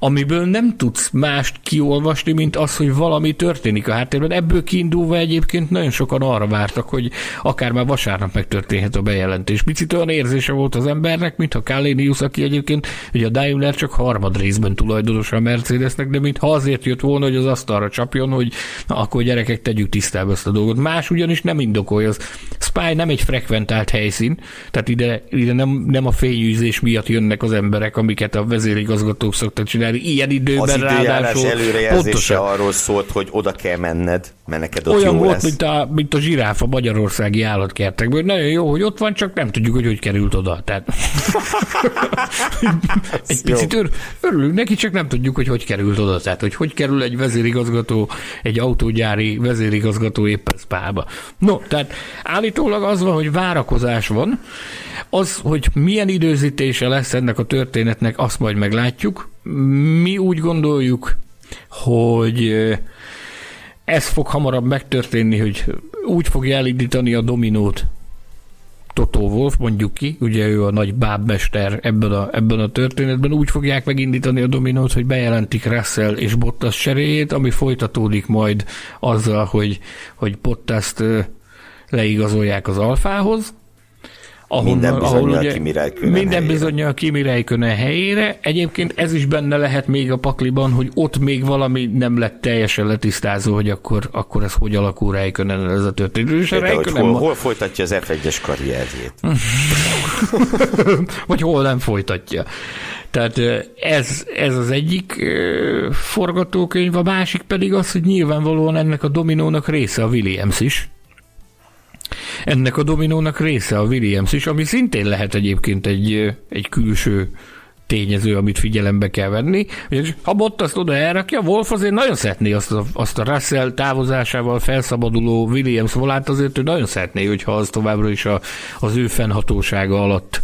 amiből nem tudsz mást kiolvasni, mint az, hogy valami történik a háttérben. Ebből kiindulva egyébként nagyon sokan arra vártak, hogy akár már vasárnap megtörténhet a bejelentés. Picit olyan érzése volt az embernek, mintha Källenius, aki egyébként, hogy a Daimler csak harmad részben tulajdonosa a Mercedesnek, de mintha azért jött volna, hogy az asztalra csapjon, hogy na, akkor gyerekek, tegyük tisztába ezt a dolgot. Más ugyanis nem indokolja. Az Spa nem egy frekventált helyszín, tehát ide, ide nem, nem a fényűzés miatt jönnek az emberek, amiket a vezérigazgatók szoktak csinálni. Ilyen időben az időjárás előrejelzése arról szólt, hogy oda kell menned, mert neked ott olyan jó volt, lesz. Mint a, mint a zsiráf a magyarországi állatkertekből. Nagyon jó, hogy ott van, csak nem tudjuk, hogy hogy került oda. Tehát... egy picit ör, örülünk neki, csak nem tudjuk, hogy hogy került oda. Tehát, hogy hogy kerül egy vezérigazgató, egy autógyári vezérigazgató éppen Spába. No, tehát állítólag az van, hogy várakozás van. Az, hogy milyen időzítése lesz ennek a történetnek, azt majd meglátjuk. Mi úgy gondoljuk, hogy ez fog hamarabb megtörténni, hogy úgy fogja elindítani a dominót Toto Wolff, mondjuk ki, ugye ő a nagy bábmester ebben a, ebben a történetben, úgy fogják megindítani a dominót, hogy bejelentik Russell és Bottas cseréjét, ami folytatódik majd azzal, hogy, hogy Bottast leigazolják az Alfához, Ahonnan, minden bizonnyal Kimi Räikkönen Minden bizonnyal Kimi Räikkönen helyére. Egyébként ez is benne lehet még a pakliban, hogy ott még valami nem lett teljesen letisztázó, hogy akkor, akkor ez hogy alakul Räikkönen ez a történet. Hol, hol folytatja az ef egyes karrierjét? Vagy hol nem folytatja. Tehát ez, ez az egyik forgatókönyv, a másik pedig az, hogy nyilvánvalóan ennek a dominónak része a Williams is. Ennek a dominónak része a Williams is, ami szintén lehet egyébként egy, egy külső tényező, amit figyelembe kell venni. Ugyanis, ha Bottaszt oda elrakja, Wolff azért nagyon szeretné azt a, azt a Russell távozásával felszabaduló Williams volát, azért ő nagyon szeretné, hogyha az továbbra is a, az ő fennhatósága alatt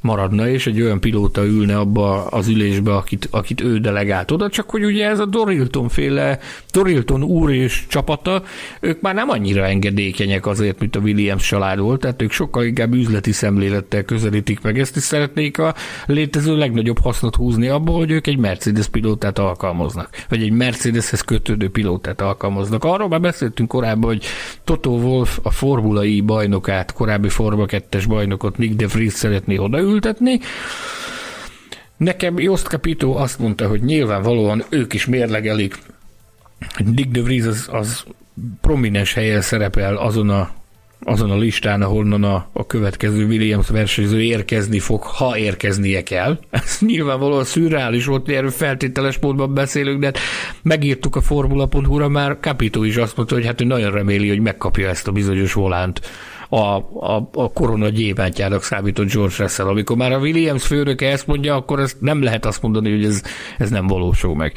maradna, és egy olyan pilóta ülne abba az ülésbe, akit, akit ő delegált oda, csak hogy ugye ez a Dorilton féle, Dorilton úr és csapata, ők már nem annyira engedékenyek azért, mint a Williams család volt, tehát ők sokkal inkább üzleti szemlélettel közelítik meg ezt, és szeretnék a létező legnagyobb hasznot húzni abból, hogy ők egy Mercedes pilótát alkalmaznak, vagy egy Mercedeshez kötődő pilótát alkalmaznak. Arról már beszéltünk korábban, hogy Toto Wolff a formulai bajnokát, korábbi Forma kettes bajnokot, Nyck de Vries szeretné odaültetni. Nekem Jost Capito azt mondta, hogy nyilvánvalóan ők is mérlegelik, hogy Nyck de Vries az, az prominens helyen szerepel azon a azon a listán, ahonnan a, a következő Williams versenyző érkezni fog, ha érkeznie kell. Ez nyilvánvalóan szürreális volt, hogy erről feltételes módban beszélünk, de hát megírtuk a formula pont hu-ra, már Capito is azt mondta, hogy hát ő nagyon reméli, hogy megkapja ezt a bizonyos volánt a, a, a korona gyémántjának számított George Russell. Amikor már a Williams főnöke ezt mondja, akkor ezt nem lehet azt mondani, hogy ez, ez nem valósul meg.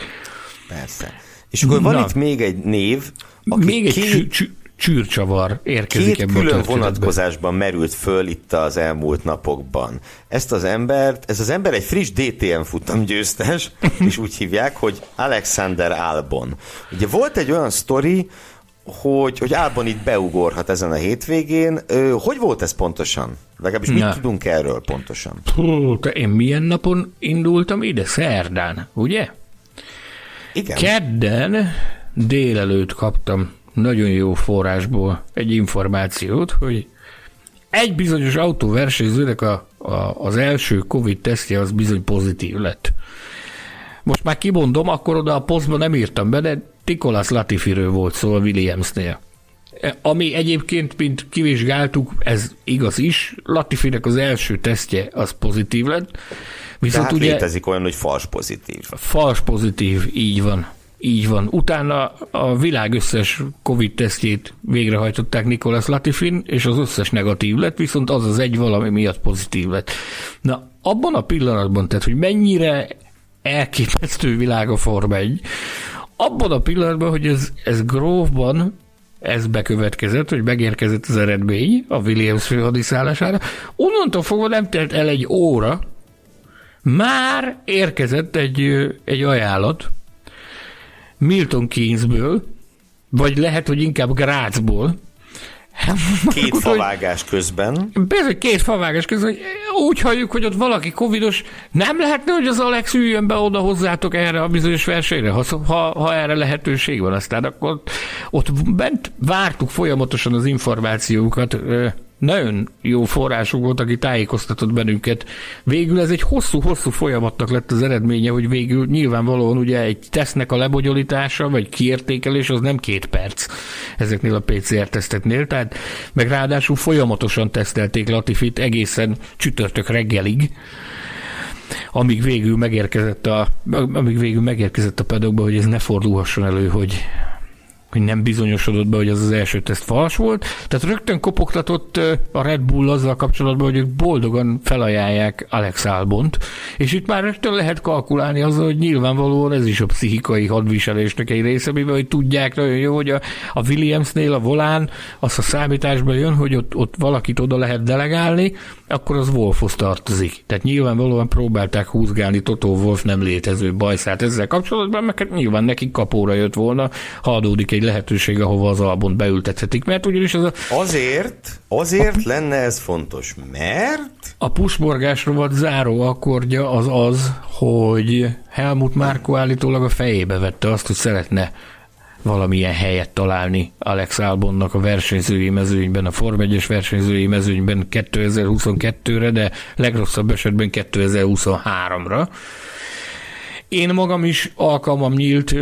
Persze. És akkor van Na. itt még egy név, aki még egy két... csü- csűrcsavar érkezik ebből a történetben. Két külön vonatkozásban merült föl itt az elmúlt napokban. Ezt az embert, ez az ember egy friss dé té em futam győztes, és úgy hívják, hogy Alexander Albon. Ugye volt egy olyan sztori, hogy, hogy Albon itt beugorhat ezen a hétvégén. Hogy volt ez pontosan? Legalábbis Na. mit tudunk erről pontosan? Hú, te én milyen napon indultam ide? Szerdán, ugye? Igen. Kedden délelőtt kaptam nagyon jó forrásból egy információt, hogy egy bizonyos autóversenyzőnek a, a, az első Covid-tesztje az bizony pozitív lett. Most már kimondom, akkor oda a posztban nem írtam be, de Nicholas Latifiről volt szó a Williamsnél. Ami egyébként, mint kivizsgáltuk, ez igaz is, Latifinek az első tesztje az pozitív lett. Viszont tehát ugye létezik olyan, hogy fals pozitív. Fals pozitív, így van. Így van. Utána a világ összes Covid-tesztjét végrehajtották Nicholas Latifin, és az összes negatív lett, viszont az az egy valami miatt pozitív lett. Na, abban a pillanatban, tehát, hogy mennyire elképesztő világ a Forma egy, abban a pillanatban, hogy ez, ez Grove-ban ez bekövetkezett, hogy megérkezett az eredmény a Williams főhadiszállására, onnantól fogva nem telt el egy óra, már érkezett egy, egy ajánlat, Milton Keynesből, vagy lehet, hogy inkább Grazból. Két favágás közben. Bizony, két favágás közben. Úgy halljuk, hogy ott valaki covidos. Nem lehetne, hogy az Alex üljön be oda hozzátok erre a bizonyos versenyre, ha, ha, ha erre lehetőség van. Aztán akkor ott bent vártuk folyamatosan az információkat. Nagyon jó forrásunk volt, aki tájékoztatott bennünket. Végül ez egy hosszú-hosszú folyamatnak lett az eredménye, hogy végül nyilvánvalóan ugye egy tesztnek a lebonyolítása, vagy kiértékelés, az nem két perc ezeknél a pé cé er-teszteknél, tehát meg ráadásul folyamatosan tesztelték Latifit egészen csütörtök reggelig, amíg végül megérkezett a, amíg végül megérkezett a pedokba, hogy ez ne fordulhasson elő, hogy hogy nem bizonyosodott be, hogy az az első teszt fals volt. Tehát rögtön kopogtatott a Red Bull azzal kapcsolatban, hogy ők boldogan felajánlják Alex Albont, és itt már rögtön lehet kalkulálni azzal, hogy nyilvánvalóan ez is a pszichikai hadviselésnek egy része, mivel hogy tudják nagyon jó, hogy a, a Williamsnél a volán az a számításban jön, hogy ott, ott valakit oda lehet delegálni, akkor az Wolffhoz tartozik. Tehát nyilvánvalóan próbálták húzgálni Toto Wolff nem létező bajszát ezzel kapcsolatban, mert nyilván nekik kapóra jött volna, ha adódik egy lehetőség, ahova az Albont beültethetik, mert ugyanis az a... Azért, azért a, lenne ez fontos, mert... A pusmorgás rovat záró akkordja az az, hogy Helmut Márko állítólag a fejébe vette azt, hogy szeretne valamilyen helyet találni Alex Albonnak a versenyzői mezőnyben, a Forma egyes versenyzői mezőnyben kétezer-huszonkettőre, de legrosszabb esetben kétezer-huszonháromra. Én magam is alkalmam nyílt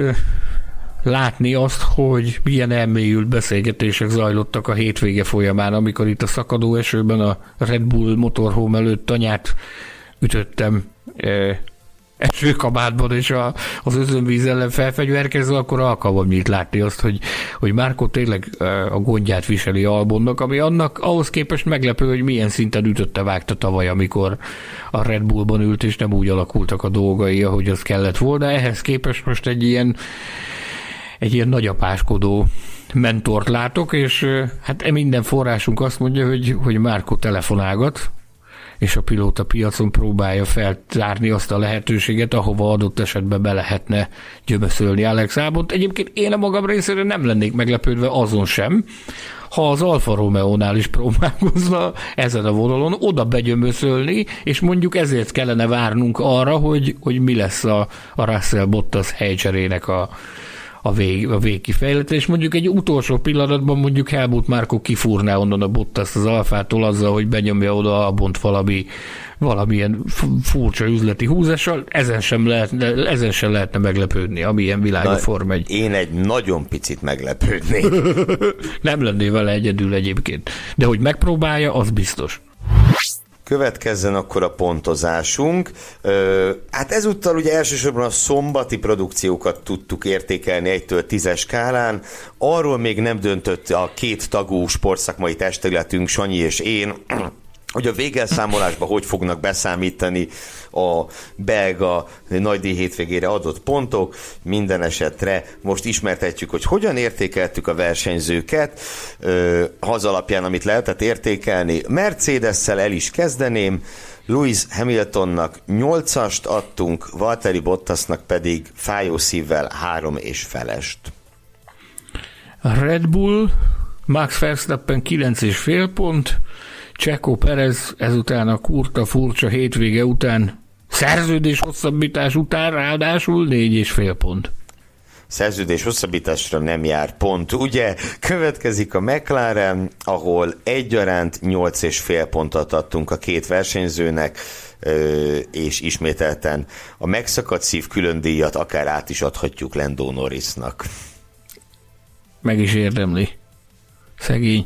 látni azt, hogy milyen elmélyült beszélgetések zajlottak a hétvége folyamán, amikor itt a szakadó esőben a Red Bull Motorhome előtt tanyát ütöttem eh, esőkabátban, és a, az özönvíz ellen felfegyverkezve, akkor alkalmam nyílt látni azt, hogy, hogy Márko tényleg eh, a gondját viseli Albonnak, ami annak ahhoz képest meglepő, hogy milyen szinten ütötte vágta tavaly, amikor a Red Bullban ült, és nem úgy alakultak a dolgai, ahogy az kellett volna. Ehhez képest most egy ilyen egy ilyen nagyapáskodó mentort látok, és hát minden forrásunk azt mondja, hogy, hogy Márko telefonálgat, és a pilóta piacon próbálja feltárni azt a lehetőséget, ahova adott esetben be lehetne gyömöszölni Alex Albont. Egyébként én a magam részéről nem lennék meglepődve azon sem, ha az Alfa Romeo-nál is próbálkozna ezen a vonalon oda begyömöszölni, és mondjuk ezért kellene várnunk arra, hogy, hogy mi lesz a, a Russell Bottas helycserének a a, vég, a végkifejlete, és mondjuk egy utolsó pillanatban mondjuk Helmut Márko kifúrná onnan a Bottaszt az Alfától azzal, hogy benyomja oda a bont valami, valamilyen furcsa üzleti húzással, ezen sem lehetne, ezen sem lehetne meglepődni, amilyen világ forma egy. Én egy nagyon picit meglepődnék. Nem lennél vele egyedül egyébként, de hogy megpróbálja, az biztos. Következzen akkor a pontozásunk. Hát ezúttal ugye elsősorban a szombati produkciókat tudtuk értékelni egytől tízes skálán. Arról még nem döntött a két tagú sportszakmai testületünk, Sanyi és én, hogy a végelszámolásba hogy fognak beszámítani a belga nagydíj hétvégére adott pontok. Minden esetre most ismertetjük, hogy hogyan értékeltük a versenyzőket, az alapján, amit lehetett értékelni. Mercedes-szel el is kezdeném. Lewis Hamiltonnak nyolcast adtunk, Valtteri Bottasnak pedig fájó szívvel három és felest. Red Bull, Max Verstappen kilenc és fél pont, Checo Perez ezután a kurta furcsa hétvége után, szerződés hosszabbítás után ráadásul négy és fél pont. Szerződés hosszabbításra nem jár pont, ugye? Következik a McLaren, ahol egyaránt nyolc és fél pontot adtunk a két versenyzőnek, és ismételten a megszakadt szív külön díjat akár át is adhatjuk Lando Norrisnak. Meg is érdemli. Szegény.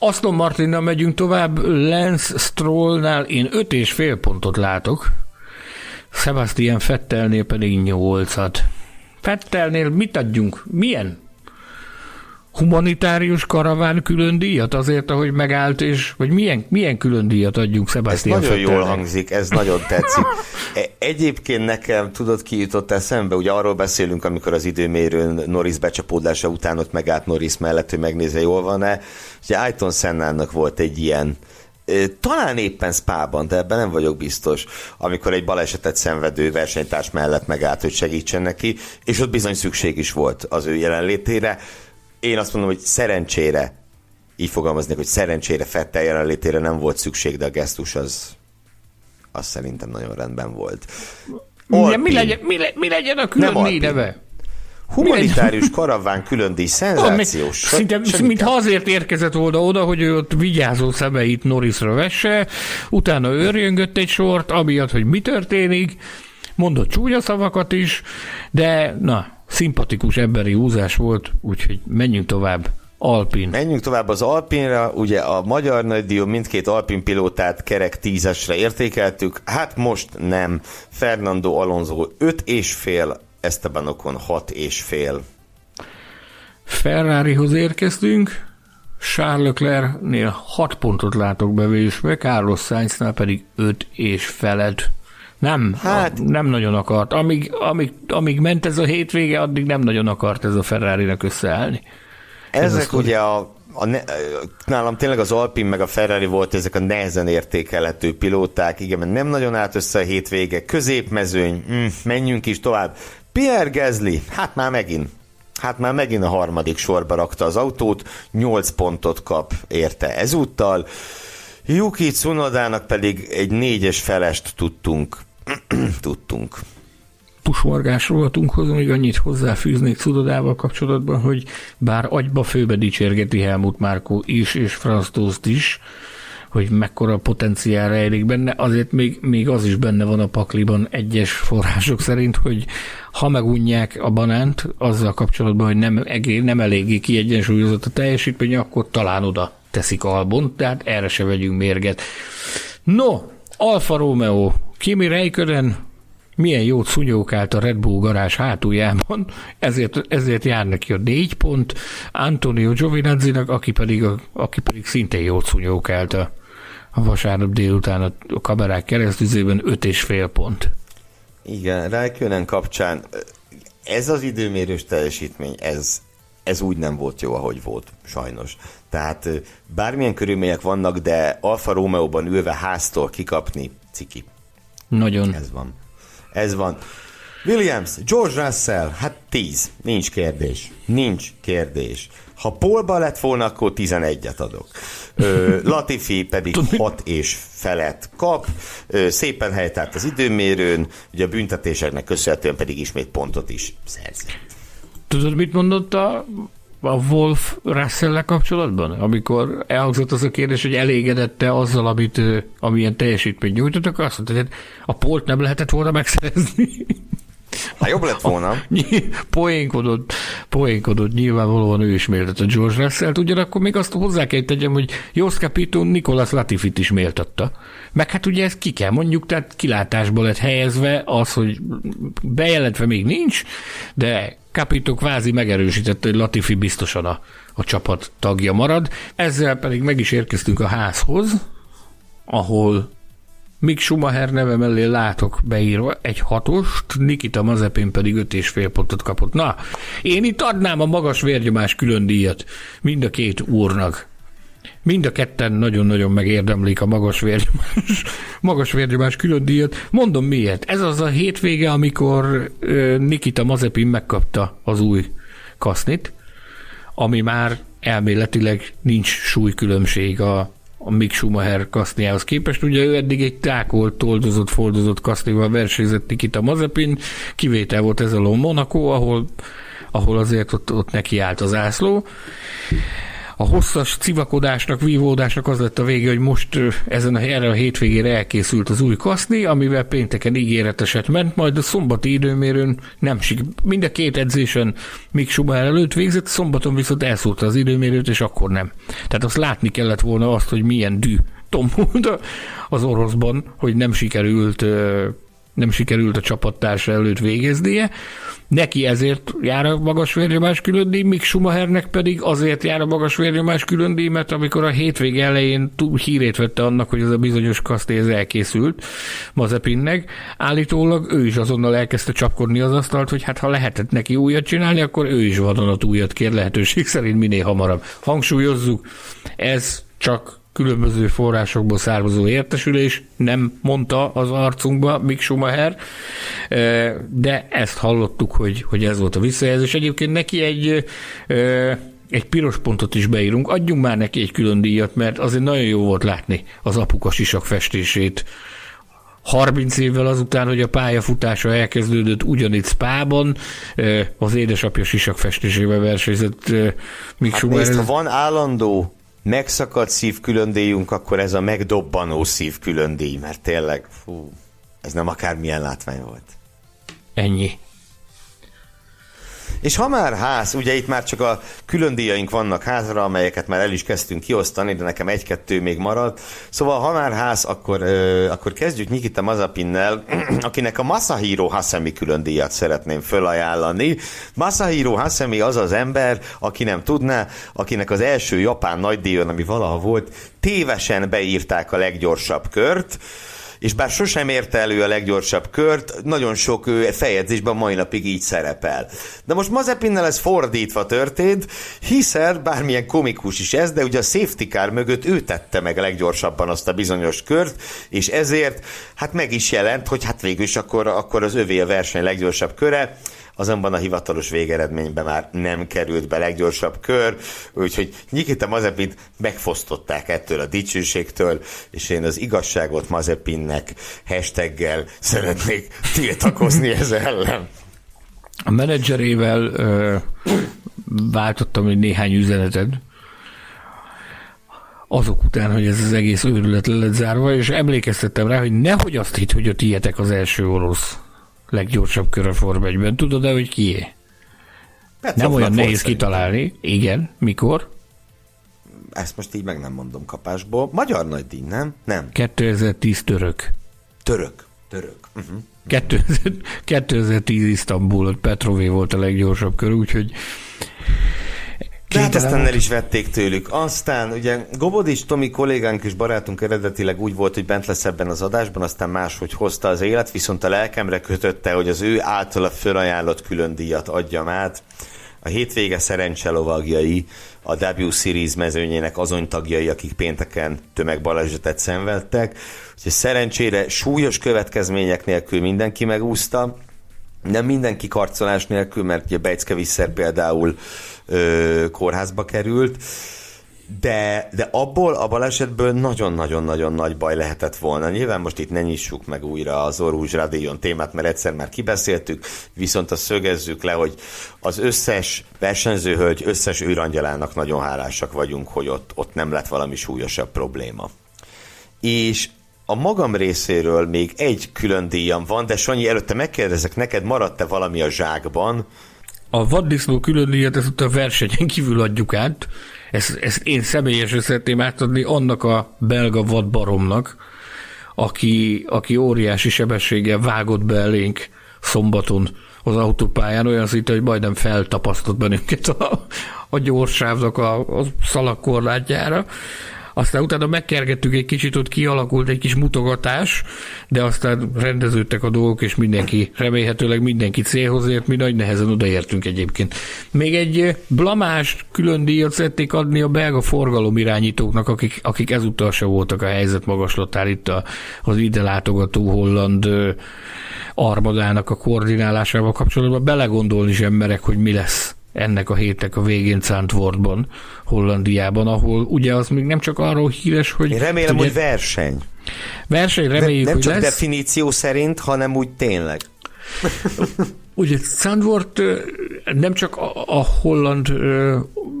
Aston Martinnal megyünk tovább, Lance Strollnál én öt és fél pontot látok, Sebastian Vettelnél pedig nyolcat. Vettelnél mit adjunk? Milyen? Humanitárius karaván külön díjat azért, ahogy megállt, és vagy milyen, milyen külön díjat adjunk Sebastian Vettelnek? Ez nagyon jól hangzik, ez nagyon tetszik. Egyébként nekem, tudod, ki jutott eszembe, ugye arról beszélünk, amikor az időmérőn Norris becsapódása után ott megállt Norris mellett, hogy megnézze, jól van-e. Ugye Ayrton Sennának volt egy ilyen, talán éppen Spában, de ebben nem vagyok biztos, amikor egy balesetet szenvedő versenytárs mellett megállt, hogy segítsen neki, és ott bizony szükség is volt az ő jelenlétére. Én azt mondom, hogy szerencsére, így fogalmaznék, hogy szerencsére Vettel jelenlétére nem volt szükség, de a gesztus az, az szerintem nagyon rendben volt. Alpin, de mi, legyen, mi, le, mi legyen a külön név neve? Humanitárius karaván külön díj, szenzációs. Oh, szinte, mintha azért érkezett volna oda, hogy ő ott vigyázó szemeit Norrisra vesse, utána őrjöngött egy sort, amiatt, hogy mi történik, mondott csúnya szavakat is, de na... szimpatikus emberi húzás volt, úgyhogy menjünk tovább. Alpin. Menjünk tovább az Alpinra, ugye a magyar nagydíjon mindkét Alpin pilótát kerek tízesre értékeltük, hát most nem. Fernando Alonso öt és fél, Esteban Ocon hat és fél. Ferrarihoz érkeztünk, Charles Leclercnél hat pontot látok bevésve, Carlos Sainznál pedig öt és felett. Nem, hát, nem nagyon akart. Amíg, amíg, amíg ment ez a hétvége, addig nem nagyon akart ez a Ferrari-nak összeállni. Ezek ez ugye a, a, a, nálam tényleg az Alpin meg a Ferrari volt, ezek a nehezen értékelhető pilóták, igen, mert nem nagyon állt össze a hétvége, középmezőny, mm, menjünk is tovább. Pierre Gasly, hát már megint, hát már megint a harmadik sorba rakta az autót, nyolc pontot kap érte ezúttal, Yuki Tsunodának pedig egy négyes felest tudtunk tudtunk. Pusmorgás rohatunkhoz még annyit hozzáfűznék Cudodával kapcsolatban, hogy bár agyba főbe dicsérgeti Helmut Márko is, és Franz Tost is, hogy mekkora potenciál rejlik benne, azért még, még az is benne van a pakliban egyes források szerint, hogy ha megunják a banánt, azzal kapcsolatban, hogy nem, nem eléggé kiegyensúlyozott a teljesítmény, akkor talán oda teszik Albont, tehát erre se vegyünk mérget. No, Alfa Romeo, Kimi Räikkönen milyen jót szunyókált a Red Bull garázs hátuljában, ezért, ezért jár neki a négy pont, Antonio Giovinazzinak, aki pedig, a, aki pedig szintén jót szunyókált a, a vasárnap délután a, a kamerák keresztüzében, öt és fél pont. Igen, Räikkönen kapcsán ez az időmérős teljesítmény, ez ez úgy nem volt jó, ahogy volt, sajnos. Tehát bármilyen körülmények vannak, de Alfa Romeo-ban ülve háztól kikapni, ciki. Nagyon. Ez van. Ez van. Williams, George Russell, hát tíz. Nincs kérdés. Nincs kérdés. Ha polba lett volna, akkor tizenegyet adok. Ö, Latifi pedig hat és felett kap. Ö, szépen helytárt az időmérőn, ugye a büntetéseknek köszönhetően pedig ismét pontot is szerzett. Tudod, mit mondott a, a Wolff Russell-le kapcsolatban? Amikor elhangzott az a kérdés, hogy elégedette azzal, amit, amilyen teljesítményt nyújtottak, azt mondta, hogy a polt nem lehetett volna megszerezni. Hát jobb lett volna. Poénkodott, poénkodott, nyilvánvalóan ő is méltatta George Russell-t, ugyanakkor még azt hozzá kell tegyem, hogy Jost Capito Nicholas Latifit is méltatta. Meg hát ugye ezt ki kell mondjuk, tehát kilátásba lett helyezve az, hogy bejelentve még nincs, de Capito kvázi megerősítette, hogy Latifi biztosan a, a csapat tagja marad. Ezzel pedig meg is érkeztünk a házhoz, ahol Mick Schumacher neve mellé látok beírva egy hatost, Nikita Mazepin pedig öt és fél pontot kapott. Na, én itt adnám a magas vérnyomás külön díjat mind a két úrnak. Mind a ketten nagyon-nagyon megérdemlik a magas vérnyomás, magas vérnyomás külön díjat. Mondom miért. Ez az a hétvége, amikor Nikita Mazepin megkapta az új kasznit, ami már elméletileg nincs súlykülönbség a a Mick Schumacher kaszniához képest. Ugye ő eddig egy tákolt, toldozott, foldozott kasznival versenyzett Nikita Mazepin, kivétel volt ez a Monaco, ahol, ahol azért ott, ott neki állt az ászló. A hosszas civakodásnak, vívódásnak az lett a vége, hogy most ezen a, erre a hétvégére elkészült az új kaszni, amivel pénteken ígéreteset ment, majd a szombati időmérőn nem sikerült. Mind a két edzésen Mick Schumacher előtt végzett, szombaton viszont elszúrta az időmérőt, és akkor nem. Tehát azt látni kellett volna azt, hogy milyen dű tombolt az oroszban, hogy nem sikerült, nem sikerült a csapattársa előtt végeznie. Neki ezért jár a magas vérnyomás külön díj, Mick Schumachernek pedig azért jár a magas vérnyomás külön díj, mert amikor a hétvég elején túl hírét vette annak, hogy ez a bizonyos kasztéz elkészült Mazepinnek, állítólag ő is azonnal elkezdte csapkodni az asztalt, hogy hát ha lehetett neki újat csinálni, akkor ő is vadonat újat kér lehetőség szerint minél hamarabb. Hangsúlyozzuk, ez csak különböző forrásokból származó értesülés, nem mondta az arcunkba Mick Schumacher, de ezt hallottuk, hogy, hogy ez volt a visszajelzés. Egyébként neki egy, egy piros pontot is beírunk, adjunk már neki egy külön díjat, mert azért nagyon jó volt látni az apuka sisak festését. harminc évvel azután, hogy a pályafutása elkezdődött ugyanitt Spában, az édesapja sisak festésével versenyzett Mick hát Schumacher. Nézd, ha van állandó megszakadt szívkülöndíjunk, akkor ez a megdobbanó szívkülöndíj, mert tényleg, fú, ez nem akármilyen látvány volt. Ennyi. És ha már ház, ugye itt már csak a különdíjaink vannak házra, amelyeket már el is kezdtünk kiosztani, de nekem egy-kettő még maradt. Szóval ha már ház, akkor, euh, akkor kezdjük Nikita Mazepinnel, akinek a Masahiro Hasemi különdíjat szeretném fölajánlani. Masahiro Hasemi az az ember, aki nem tudná, akinek az első japán nagydíjon, ami valaha volt, tévesen beírták a leggyorsabb kört, és bár sosem érte elő a leggyorsabb kört, nagyon sok feljegyzésben mai napig így szerepel. De most Mazepinnel ez fordítva történt, hiszen bármilyen komikus is ez, de ugye a safety car mögött ő tette meg a leggyorsabban azt a bizonyos kört, és ezért hát meg is jelent, hogy hát végül is akkor, akkor az övé a verseny leggyorsabb köre, azonban a hivatalos végeredményben már nem került be leggyorsabb kör, úgyhogy Nikita Mazepint megfosztották ettől a dicsőségtől, és én az igazságot Mazepinnek hashtaggel szeretnék tiltakozni ez ellen. A menedzserével ö, váltottam egy néhány üzenetet, azok után, hogy ez az egész őrület le lett zárva, és emlékeztettem rá, hogy nehogy azt hitt, hogy a tietek az első orosz leggyorsabb kör a Form egyben. Tudod el, hogy kié? Nem olyan nehéz kitalálni. Igen. Mikor? Ezt most így meg nem mondom kapásból. Magyar nagydíj, nem? Nem. kétezer-tíz török. Török. Török. Uh-huh. kétezer-tíz Isztambul, Petrové volt a leggyorsabb kör, úgyhogy de hát aztán el is vették tőlük. Aztán ugye Gobodis Tomi kollégánk és barátunk eredetileg úgy volt, hogy bent lesz ebben az adásban, aztán máshogy hozta az élet, viszont a lelkemre kötötte, hogy az ő általa fölajánlott külön díjat adjam át A hétvége szerencselovagjai a W Series mezőnyének azon tagjai, akik pénteken tömegbalesetet szenvedtek. Úgyhogy szerencsére súlyos következmények nélkül mindenki megúszta, nem mindenki karcolás nélkül, mert Bejcke-Visser például ö, kórházba került, de, de abból a balesetből nagyon-nagyon-nagyon nagy baj lehetett volna. Nyilván most itt ne nyissuk meg újra az Orrúzs Radion témát, mert egyszer már kibeszéltük, viszont azt szögezzük le, hogy az összes versenyzőhölgy, összes őrangyalának nagyon hálásak vagyunk, hogy ott, ott nem lett valami súlyosabb probléma. És a magam részéről még egy külön díjam van, de Sanyi, előtte megkérdezek, neked maradt-e valami a zsákban? A vaddisznó külön díjat ezt a versenyen kívül adjuk át. Ezt, ezt én személyesen szeretném átadni annak a belga vadbaromnak, aki, aki óriási sebességgel vágott be elénk szombaton az autópályán, olyan szinte, hogy majdnem feltapasztott bennünket a, a gyorsávnak a, a szalagkorlátjára. Aztán utána megkergettük egy kicsit, ott kialakult egy kis mutogatás, de aztán rendeződtek a dolgok, és mindenki, remélhetőleg mindenki célhoz ért, mi nagy nehezen odaértünk egyébként. Még egy blamás külön díjat szerették adni a belga forgalomirányítóknak, akik, akik ezúttal se voltak a helyzet magaslatán, itt a, az ide látogató holland armadának a koordinálásával kapcsolatban. Belegondolni sem merek, hogy mi lesz ennek a hétnek a végén Zandvoortban, Hollandiában, ahol ugye az még nem csak arról híres, hogy... Én remélem, ugye, hogy verseny. Verseny, reméljük, de nem csak lesz definíció szerint, hanem úgy tényleg. Ugye Zandvoort nem csak a, a holland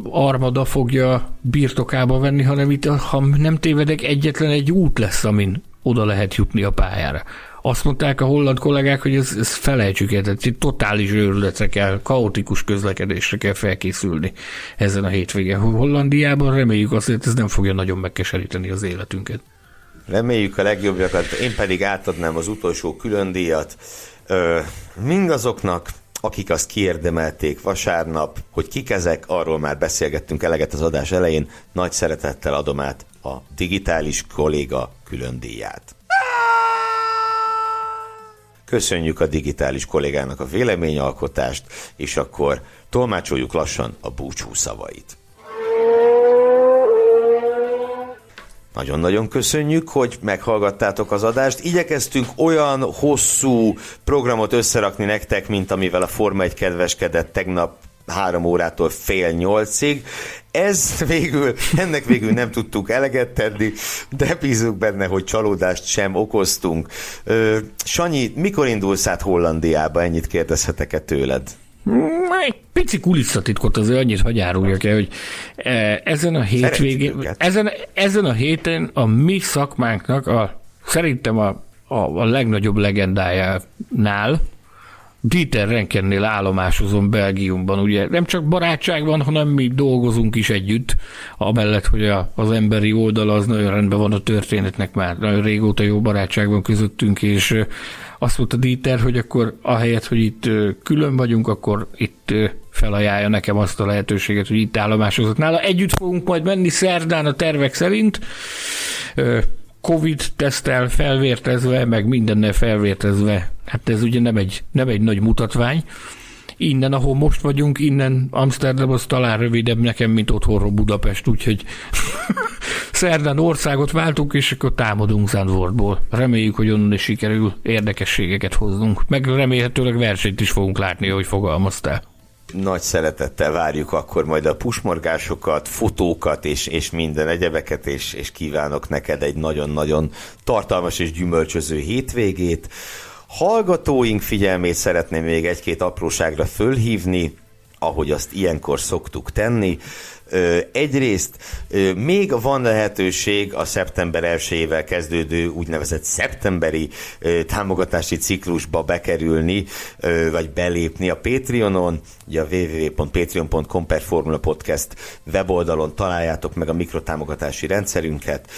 armada fogja birtokába venni, hanem itt, ha nem tévedek, egyetlen egy út lesz, amin oda lehet jutni a pályára. Azt mondták a holland kollégák, hogy ezt, ezt felejtsük el, tehát itt totális őrületre kell, kaotikus közlekedésre kell felkészülni ezen a hétvégén Hollandiában. Reméljük azt, hogy ez nem fogja nagyon megkeseríteni az életünket. Reméljük a legjobbjakat, én pedig átadnám az utolsó külön díjat mindazoknak, akik azt kiérdemelték vasárnap, hogy kik ezek, arról már beszélgettünk eleget az adás elején, nagy szeretettel adom át a digitális kolléga külön díját. Köszönjük a digitális kollégának a véleményalkotást, és akkor tolmácsoljuk lassan a búcsú szavait. Nagyon-nagyon köszönjük, hogy meghallgattátok az adást. Igyekeztünk olyan hosszú programot összerakni nektek, mint amivel a Forma egy kedveskedett tegnap három órától fél nyolcig. Ez végül, ennek végül nem tudtuk eleget tenni, de bízunk benne, hogy csalódást sem okoztunk. Ö, Sanyi, mikor indulsz át Hollandiába? Ennyit kérdezhetek-e tőled? Egy pici kulisszatitkot azért annyit hagyáruljak el, hogy ezen a hétvégén, ezen, ezen a héten a mi szakmánknak a, szerintem a, a, a legnagyobb legendájánál, Dieter Renkennél állomásozom Belgiumban, ugye nem csak barátság van, hanem mi dolgozunk is együtt, amellett, hogy a, az emberi oldala az nagyon rendben van a történetnek már, nagyon régóta jó barátság van közöttünk, és azt mondta Dieter, hogy akkor ahelyett, hogy itt külön vagyunk, akkor itt felajánlja nekem azt a lehetőséget, hogy itt állomásozok nála. Együtt fogunk majd menni szerdán a tervek szerint, Covid-teszttel felvértezve, meg mindennel felvértezve. Hát ez ugye nem egy, nem egy nagy mutatvány. Innen, ahol most vagyunk, innen Amsterdam, az talán rövidebb nekem, mint otthonról Budapest, úgyhogy szerdán országot váltunk, és akkor támadunk Zandvoortból. Reméljük, hogy onnan is sikerül érdekességeket hoznunk. Meg remélhetőleg versenyt is fogunk látni, ahogy fogalmaztál. Nagy szeretettel várjuk akkor majd a pusmorgásokat, fotókat és, és minden egyebeket, és, és kívánok neked egy nagyon-nagyon tartalmas és gyümölcsöző hétvégét. Hallgatóink figyelmét szeretném még egy-két apróságra fölhívni, ahogy azt ilyenkor szoktuk tenni. Egyrészt még van lehetőség a szeptember elsejével kezdődő úgynevezett szeptemberi támogatási ciklusba bekerülni, vagy belépni a Patreonon, ugye a double-u double-u double-u pont patreon pont com per Formula Podcast weboldalon találjátok meg a mikrotámogatási rendszerünket,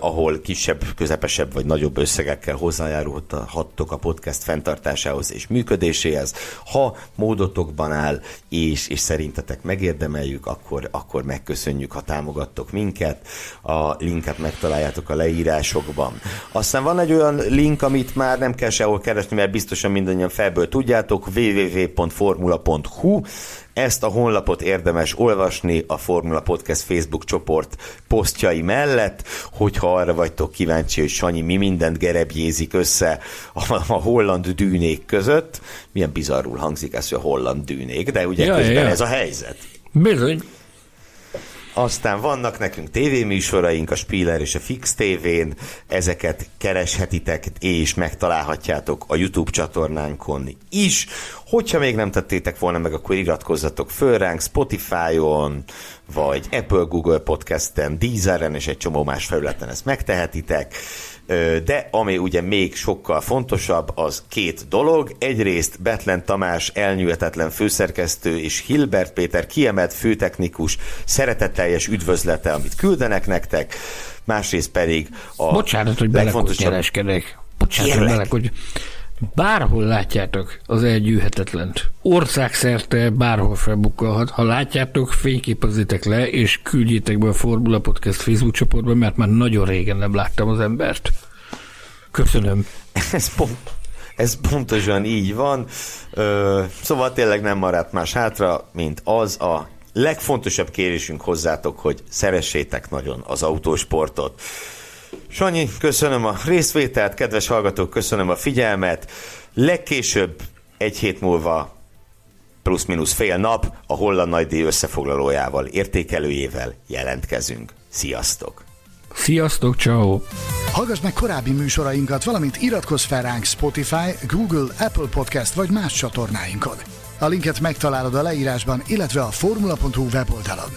ahol kisebb, közepesebb vagy nagyobb összegekkel hozzájárulhattok a podcast fenntartásához és működéséhez. Ha módotokban áll, és, és szerintetek megérdemeljük, akkor akkor megköszönjük, ha támogattok minket. A linket megtaláljátok a leírásokban. Aztán van egy olyan link, amit már nem kell sehol keresni, mert biztosan mindannyian felből tudjátok, double-u double-u double-u pont formula pont hu. Ezt a honlapot érdemes olvasni a Formula Podcast Facebook csoport posztjai mellett, hogyha arra vagytok kíváncsi, hogy Sanyi mi mindent gerebjézik össze a, a holland dűnék között. Milyen bizarrul hangzik ez, hogy a holland dűnék, de ugye ja, közben ja. ez a helyzet. Bizony. Aztán vannak nekünk tévéműsoraink, a Spiller és a Fix tévén, ezeket kereshetitek és megtalálhatjátok a YouTube csatornánkon is. Hogyha még nem tettétek volna meg, akkor iratkozzatok föl ránk Spotify-on, vagy Apple, Google Podcast-en, Deezeren és egy csomó más felületen ezt megtehetitek. De ami ugye még sokkal fontosabb, az két dolog. Egyrészt Bethlen Tamás elnyűhetetlen főszerkesztő és Hilbert Péter kiemelt főtechnikus szeretetteljes üdvözlete, amit küldenek nektek. Másrészt pedig a... Bocsánat, hogy belekot nyereskedek. Bocsánat, Kérlek. hogy belekot... Bárhol látjátok az elgyűhetetlent. Országszerte bárhol felbukkalhat. Ha látjátok, fényképezzétek le, és küldjétek be a Formula Podcast Facebook csoportba, mert már nagyon régen nem láttam az embert. Köszönöm. Ez, pont, ez pontosan így van. Ö, szóval tényleg nem maradt más hátra, mint az a legfontosabb kérésünk hozzátok, hogy szeressétek nagyon az autósportot. Sanyi, köszönöm a részvételt, kedves hallgatók, köszönöm a figyelmet. Legkésőbb egy hét múlva plusz-minusz fél nap a holland nagydíj összefoglalójával, értékelőjével jelentkezünk. Sziasztok! Sziasztok, ciao. Hallgass meg korábbi műsorainkat, valamint iratkozz fel ránk Spotify, Google, Apple Podcast vagy más csatornáinkon. A linket megtalálod a leírásban, illetve a formula pont hu weboldalon.